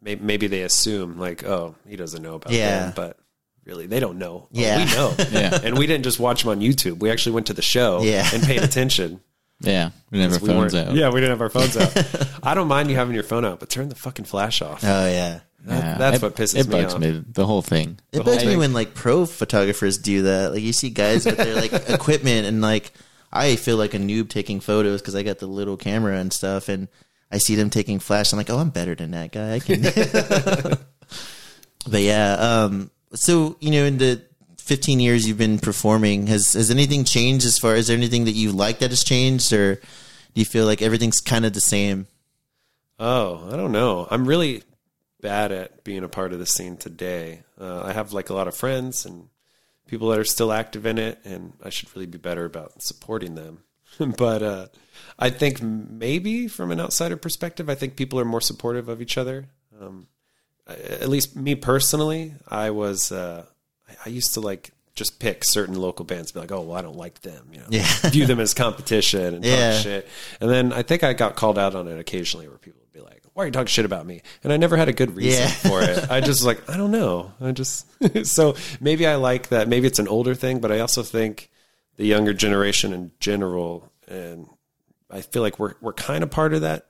maybe, maybe they assume like, oh, he doesn't know about yeah. them, but really they don't know. Well, yeah. We know. yeah. And we didn't just watch them on YouTube. We actually went to the show yeah. and paid attention. Yeah, we didn't have our phones we out. Yeah, we didn't have our phones out. I don't mind you having your phone out, but turn the fucking flash off. Oh, yeah. That, yeah, that's it, what pisses it me off. It bugs me, the whole thing. It bugs me when, like, pro photographers do that. Like, you see guys with their, like, equipment, and, like, I feel like a noob taking photos because I got the little camera and stuff, and I see them taking flash. I'm like, oh, I'm better than that guy. I can. But, yeah. Um, so, you know, in the fifteen years you've been performing, has has anything changed as far as there anything that you like that has changed, or do you feel like everything's kind of the same? Oh, I don't know. I'm really bad at being a part of the scene today. Uh, I have like a lot of friends and people that are still active in it, and I should really be better about supporting them. But uh, I think maybe from an outsider perspective, I think people are more supportive of each other. Um, at least me personally, I was... Uh, I used to like just pick certain local bands, be like, oh, well, I don't like them, you know, yeah. view them as competition and yeah. talk shit. And then I think I got called out on it occasionally where people would be like, why are you talking shit about me? And I never had a good reason yeah. for it. I just was like, I don't know. I just, so maybe I like that. Maybe it's an older thing, but I also think the younger generation in general. And I feel like we're, we're kind of part of that.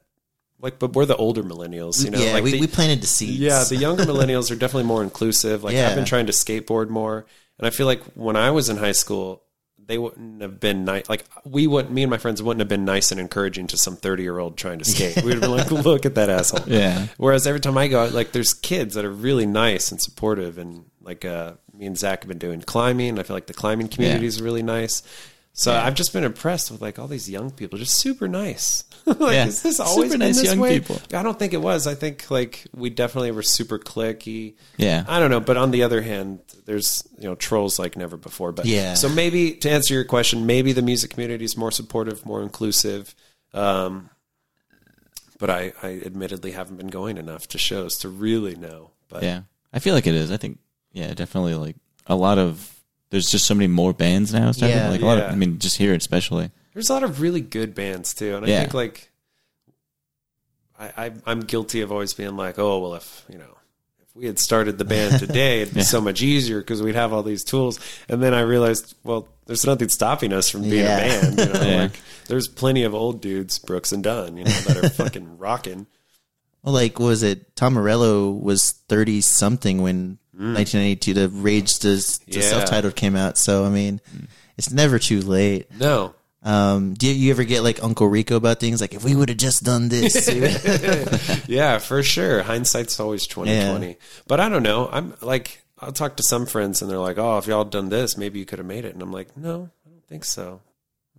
Like, but we're the older millennials, you know? Yeah, like we, the, we planted the seeds. Yeah, the younger millennials are definitely more inclusive. Like, yeah. I've been trying to skateboard more. And I feel like when I was in high school, they wouldn't have been nice. Like, we wouldn't, me and my friends wouldn't have been nice and encouraging to some thirty-year-old trying to skate. Yeah. We would have been like, look at that asshole. Yeah. Whereas every time I go out, like, there's kids that are really nice and supportive. And, like, uh, me and Zach have been doing climbing. And I feel like the climbing community yeah. is really nice. So yeah. I've just been impressed with like all these young people, just super nice. Like, yeah. is this always super nice been this young way? People? I don't think it was. I think like we definitely were super cliquey. Yeah. I don't know. But on the other hand, there's, you know, trolls like never before. But yeah. So maybe to answer your question, maybe the music community is more supportive, more inclusive. Um, but I, I admittedly haven't been going enough to shows to really know. But yeah, I feel like it is. I think, yeah, definitely like a lot of, there's just so many more bands now. Yeah, like a yeah. lot of, I mean, just here especially. There's a lot of really good bands too, and I yeah. think like I, I, I'm guilty of always being like, oh well, if you know, if we had started the band today, it'd be yeah. so much easier because we'd have all these tools. And then I realized, well, there's nothing stopping us from being yeah. a band. You know, yeah. like there's plenty of old dudes, Brooks and Dunn, you know, that are fucking rocking. like, was it Tom Morello was thirty something when mm. nineteen ninety-two the Rage the, the yeah. self-titled came out. So I mean, mm. it's never too late. No. Um, do you ever get like Uncle Rico about things like, if we would have just done this? Yeah, for sure. Hindsight's always twenty twenty. Yeah. But I don't know. I'm like, I'll talk to some friends and they're like, oh, if y'all had done this, maybe you could have made it. And I'm like, no, I don't think so.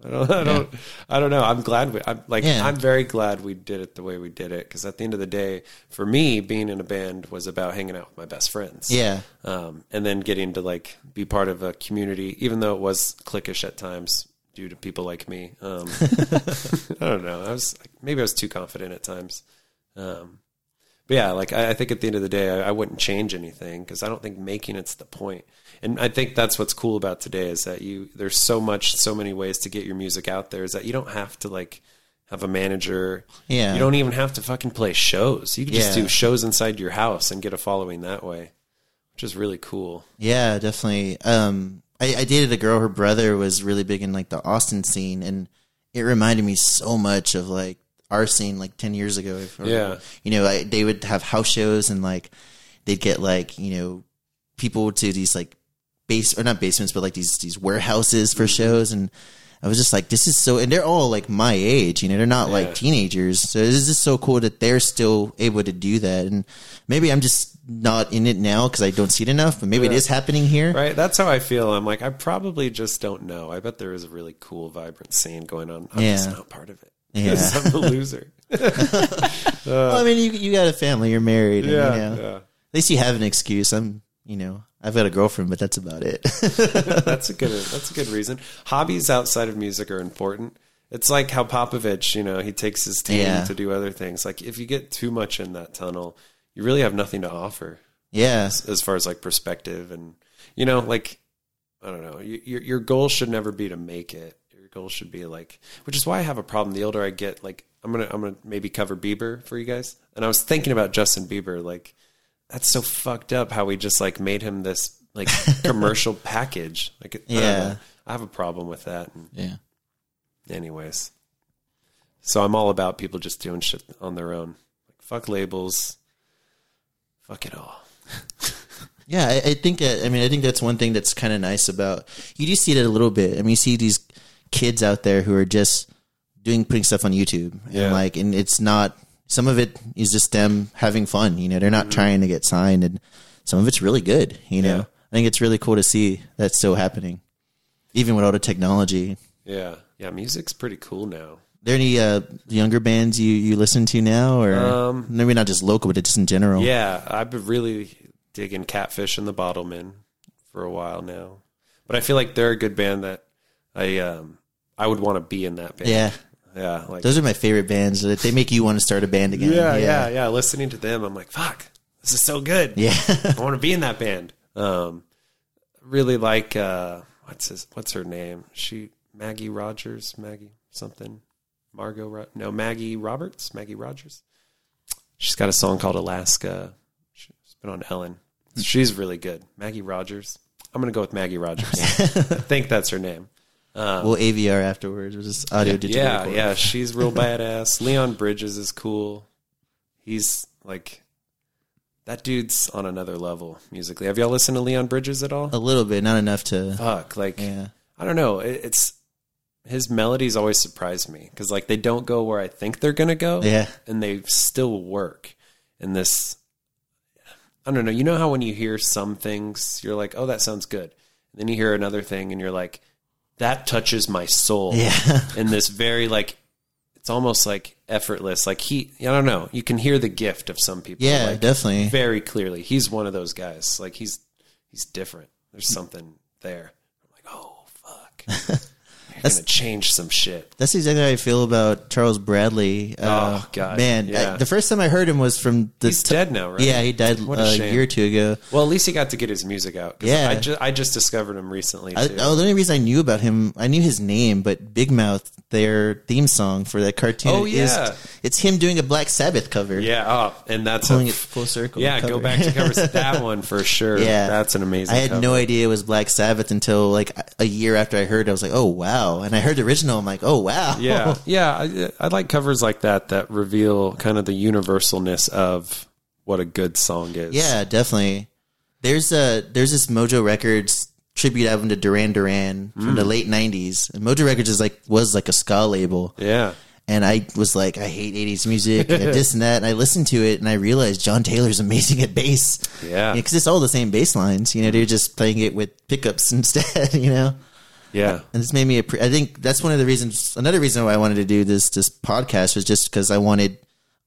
I don't, I don't, yeah. I don't know. I'm glad we, I'm like, yeah. I'm very glad we did it the way we did it. Cause at the end of the day, for me, being in a band was about hanging out with my best friends. Yeah. Um, and then getting to like be part of a community, even though it was cliquish at times due to people like me. Um, I don't know. I was maybe I was too confident at times. Um, But yeah, like I, I think at the end of the day, I, I wouldn't change anything because I don't think making it's the point. And I think that's what's cool about today is that you there's so much, so many ways to get your music out there is that you don't have to like have a manager. Yeah. You don't even have to fucking play shows. You can just yeah. do shows inside your house and get a following that way, which is really cool. Yeah, definitely. Um, I, I dated a girl. Her brother was really big in like the Austin scene, and it reminded me so much of like our scene like ten years ago. If, or, yeah. You know, I, they would have house shows and like, they'd get like, you know, people to these like base or not basements, but like these, these warehouses for shows. And I was just like, this is so, and they're all like my age, you know, they're not yeah. like teenagers. So this is so cool that they're still able to do that. And maybe I'm just not in it now because I don't see it enough, but maybe yeah. it is happening here. Right. That's how I feel. I'm like, I probably just don't know. I bet there is a really cool, vibrant scene going on. I'm yeah. just not part of it. Yeah, I'm a loser. uh, well, I mean, you you got a family, you're married. And, yeah, you know, yeah. At least you have an excuse. I'm, you know, I've got a girlfriend, but that's about it. That's a good. That's a good reason. Hobbies outside of music are important. It's like how Popovich, you know, he takes his team yeah. to do other things. Like if you get too much in that tunnel, you really have nothing to offer. Yeah, as, as far as like perspective and you know, like I don't know, your your goal should never be to make it. Goal should be like, which is why I have a problem. The older I get, like I'm going to, I'm going to maybe cover Bieber for you guys. And I was thinking about Justin Bieber. Like that's so fucked up how we just like made him this like commercial package. Like, yeah, I, I have a problem with that. And yeah. Anyways. So I'm all about people just doing shit on their own. Like fuck labels. Fuck it all. Yeah. I, I think, I, I mean, I think that's one thing that's kind of nice about, you do see that a little bit. I mean, you see these kids out there who are just doing putting stuff on YouTube yeah. and like and it's not some of it is just them having fun, you know, they're not mm-hmm. trying to get signed, and some of it's really good, you know. Yeah. I think it's really cool to see that's still happening even with all the technology. Yeah. Yeah, music's pretty cool now. Are there any uh, younger bands you, you listen to now or um, maybe not just local but just in general? Yeah, I've been really digging Catfish and the Bottlemen for a while now. But I feel like they're a good band that I um I would want to be in that band. Yeah. Yeah. Like, those are my favorite bands. They make you want to start a band again. Yeah, yeah, yeah. yeah. Listening to them, I'm like, fuck, this is so good. Yeah. I want to be in that band. Um, really like, uh, what's his, what's her name? She, Maggie Rogers, Maggie something, Margot, Ro- no, Maggie Roberts, Maggie Rogers. She's got a song called Alaska. She's been on Ellen. She's really good. Maggie Rogers. I'm going to go with Maggie Rogers. I think that's her name. Um, we'll A V R afterwards, which is audio digital. Yeah, recording. Yeah, she's real badass. Leon Bridges is cool. He's like, that dude's on another level musically. Have y'all listened to Leon Bridges at all? A little bit, not enough to. Fuck, like, yeah. I don't know. It, it's, his melodies always surprise me because like they don't go where I think they're going to go. Yeah. And they still work in this. I don't know. You know how when you hear some things, you're like, oh, that sounds good. And then you hear another thing and you're like, that touches my soul yeah. in this very, like, it's almost like effortless. Like he, I don't know. You can hear the gift of some people. Yeah, like, definitely. Very clearly. He's one of those guys. Like he's, he's different. There's something there. I'm like, oh fuck. You're going to change some shit. That's exactly how I feel about Charles Bradley. Uh, oh God, man. Yeah. I, the first time I heard him was from the, he's t- dead now, right? Yeah. He died uh, a year or two ago. Well, at least he got to get his music out. Yeah. I just, I just discovered him recently. Too. I, oh, the only reason I knew about him, I knew his name, but Big Mouth, their theme song for that cartoon. Oh yeah. Is, it's him doing a Black Sabbath cover. Yeah. Oh, and that's pulling a, it full circle. Yeah. Go back to covers. That one for sure. Yeah. That's an amazing, I had cover. No idea it was Black Sabbath until like a year after I heard it. I was like, oh wow. wow. And I heard the original. I'm like, oh, wow. Yeah. Yeah. I, I like covers like that, that reveal kind of the universalness of what a good song is. Yeah, definitely. There's a, there's this Mojo Records tribute album to Duran Duran from mm. the late nineties. And Mojo Records is like, was like a ska label. Yeah. And I was like, I hate eighties music and this and that. And I listened to it and I realized John Taylor's amazing at bass. Yeah. Because it's all the same bass lines. You know, they're just playing it with pickups instead, you know? Yeah. And this made me, appre- I think that's one of the reasons, another reason why I wanted to do this this podcast was just because I wanted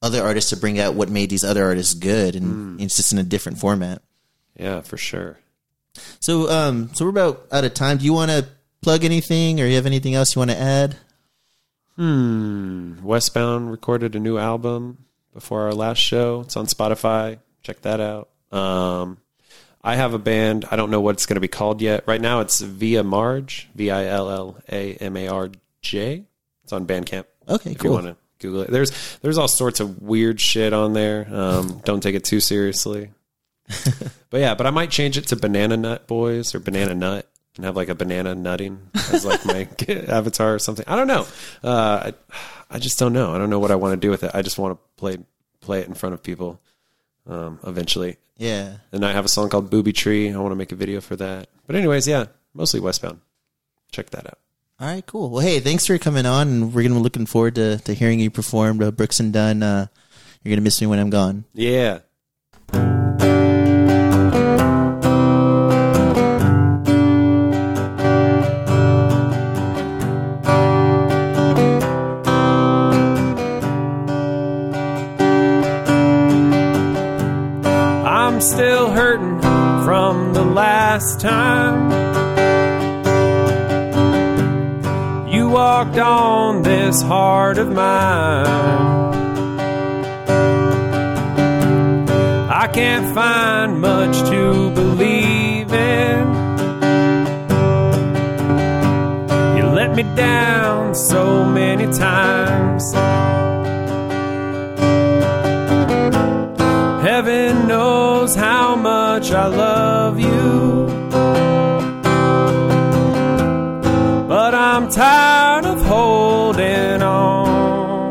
other artists to bring out what made these other artists good. And mm. it's just in a different format. Yeah, for sure. So, um, so we're about out of time. Do you want to plug anything or you have anything else you want to add? Hmm. Westbound recorded a new album before our last show. It's on Spotify. Check that out. Um, I have a band. I don't know what it's going to be called yet. Right now it's Via Marge, V I L L A M A R J. It's on Bandcamp. Okay, if cool. If you want to Google it. There's, there's all sorts of weird shit on there. Um, don't take it too seriously. But yeah, but I might change it to Banana Nut Boys or Banana Nut. And have like a banana nutting as like my avatar or something. I don't know. Uh, I, I just don't know. I don't know what I want to do with it. I just want to play play it in front of people um, eventually. Yeah. And I have a song called Booby Tree. I want to make a video for that. But anyways, yeah, mostly Westbound. Check that out. All right, cool. Well, hey, thanks for coming on. And we're going to be looking forward to, to hearing you perform uh, Brooks and Dunn. Uh, you're going to miss me when I'm gone. Yeah. Still hurting from the last time you walked on this heart of mine. I can't find much to believe in. You let me down so many times. Heaven knows how much I love you, but I'm tired of holding on.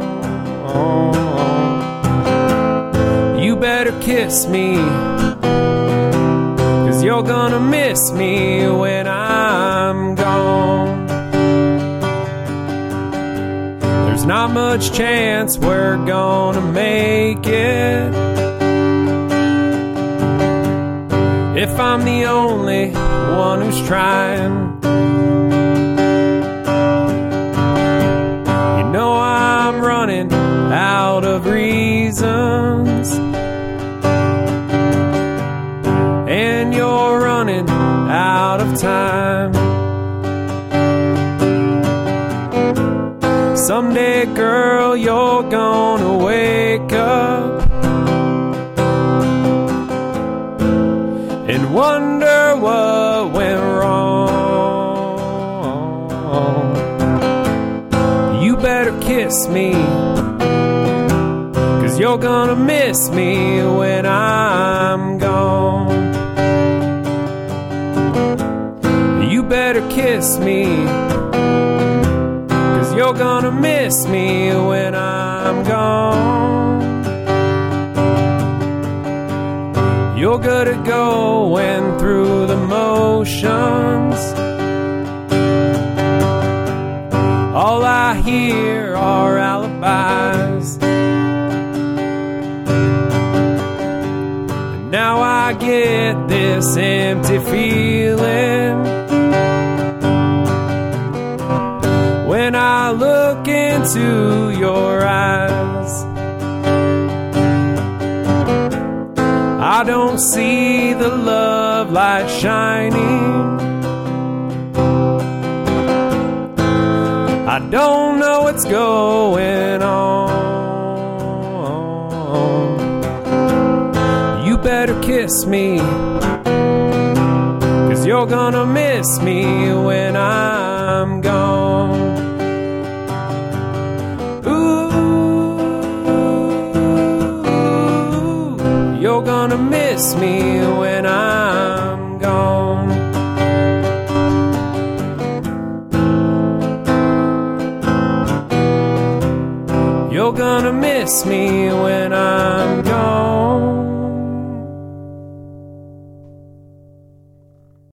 You better kiss me, 'cause you're gonna miss me when I'm gone. There's not much chance we're gonna make it if I'm the only one who's trying. You know I'm running out of reasons, and you're running out of time. Someday, girl, you're gonna wake up and wonder what went wrong. You better kiss me, 'cause you're gonna miss me when I'm gone. You better kiss me, 'cause you're gonna miss me when I'm gone. You're good at going through the motions. All I hear are alibis. And now I get this empty feeling when I look into your eyes. I don't see the love light shining. I don't know what's going on. You better kiss me, 'cause you're gonna miss me when I'm gone. You're gonna miss me when I'm gone. gonna miss me when I'm gone.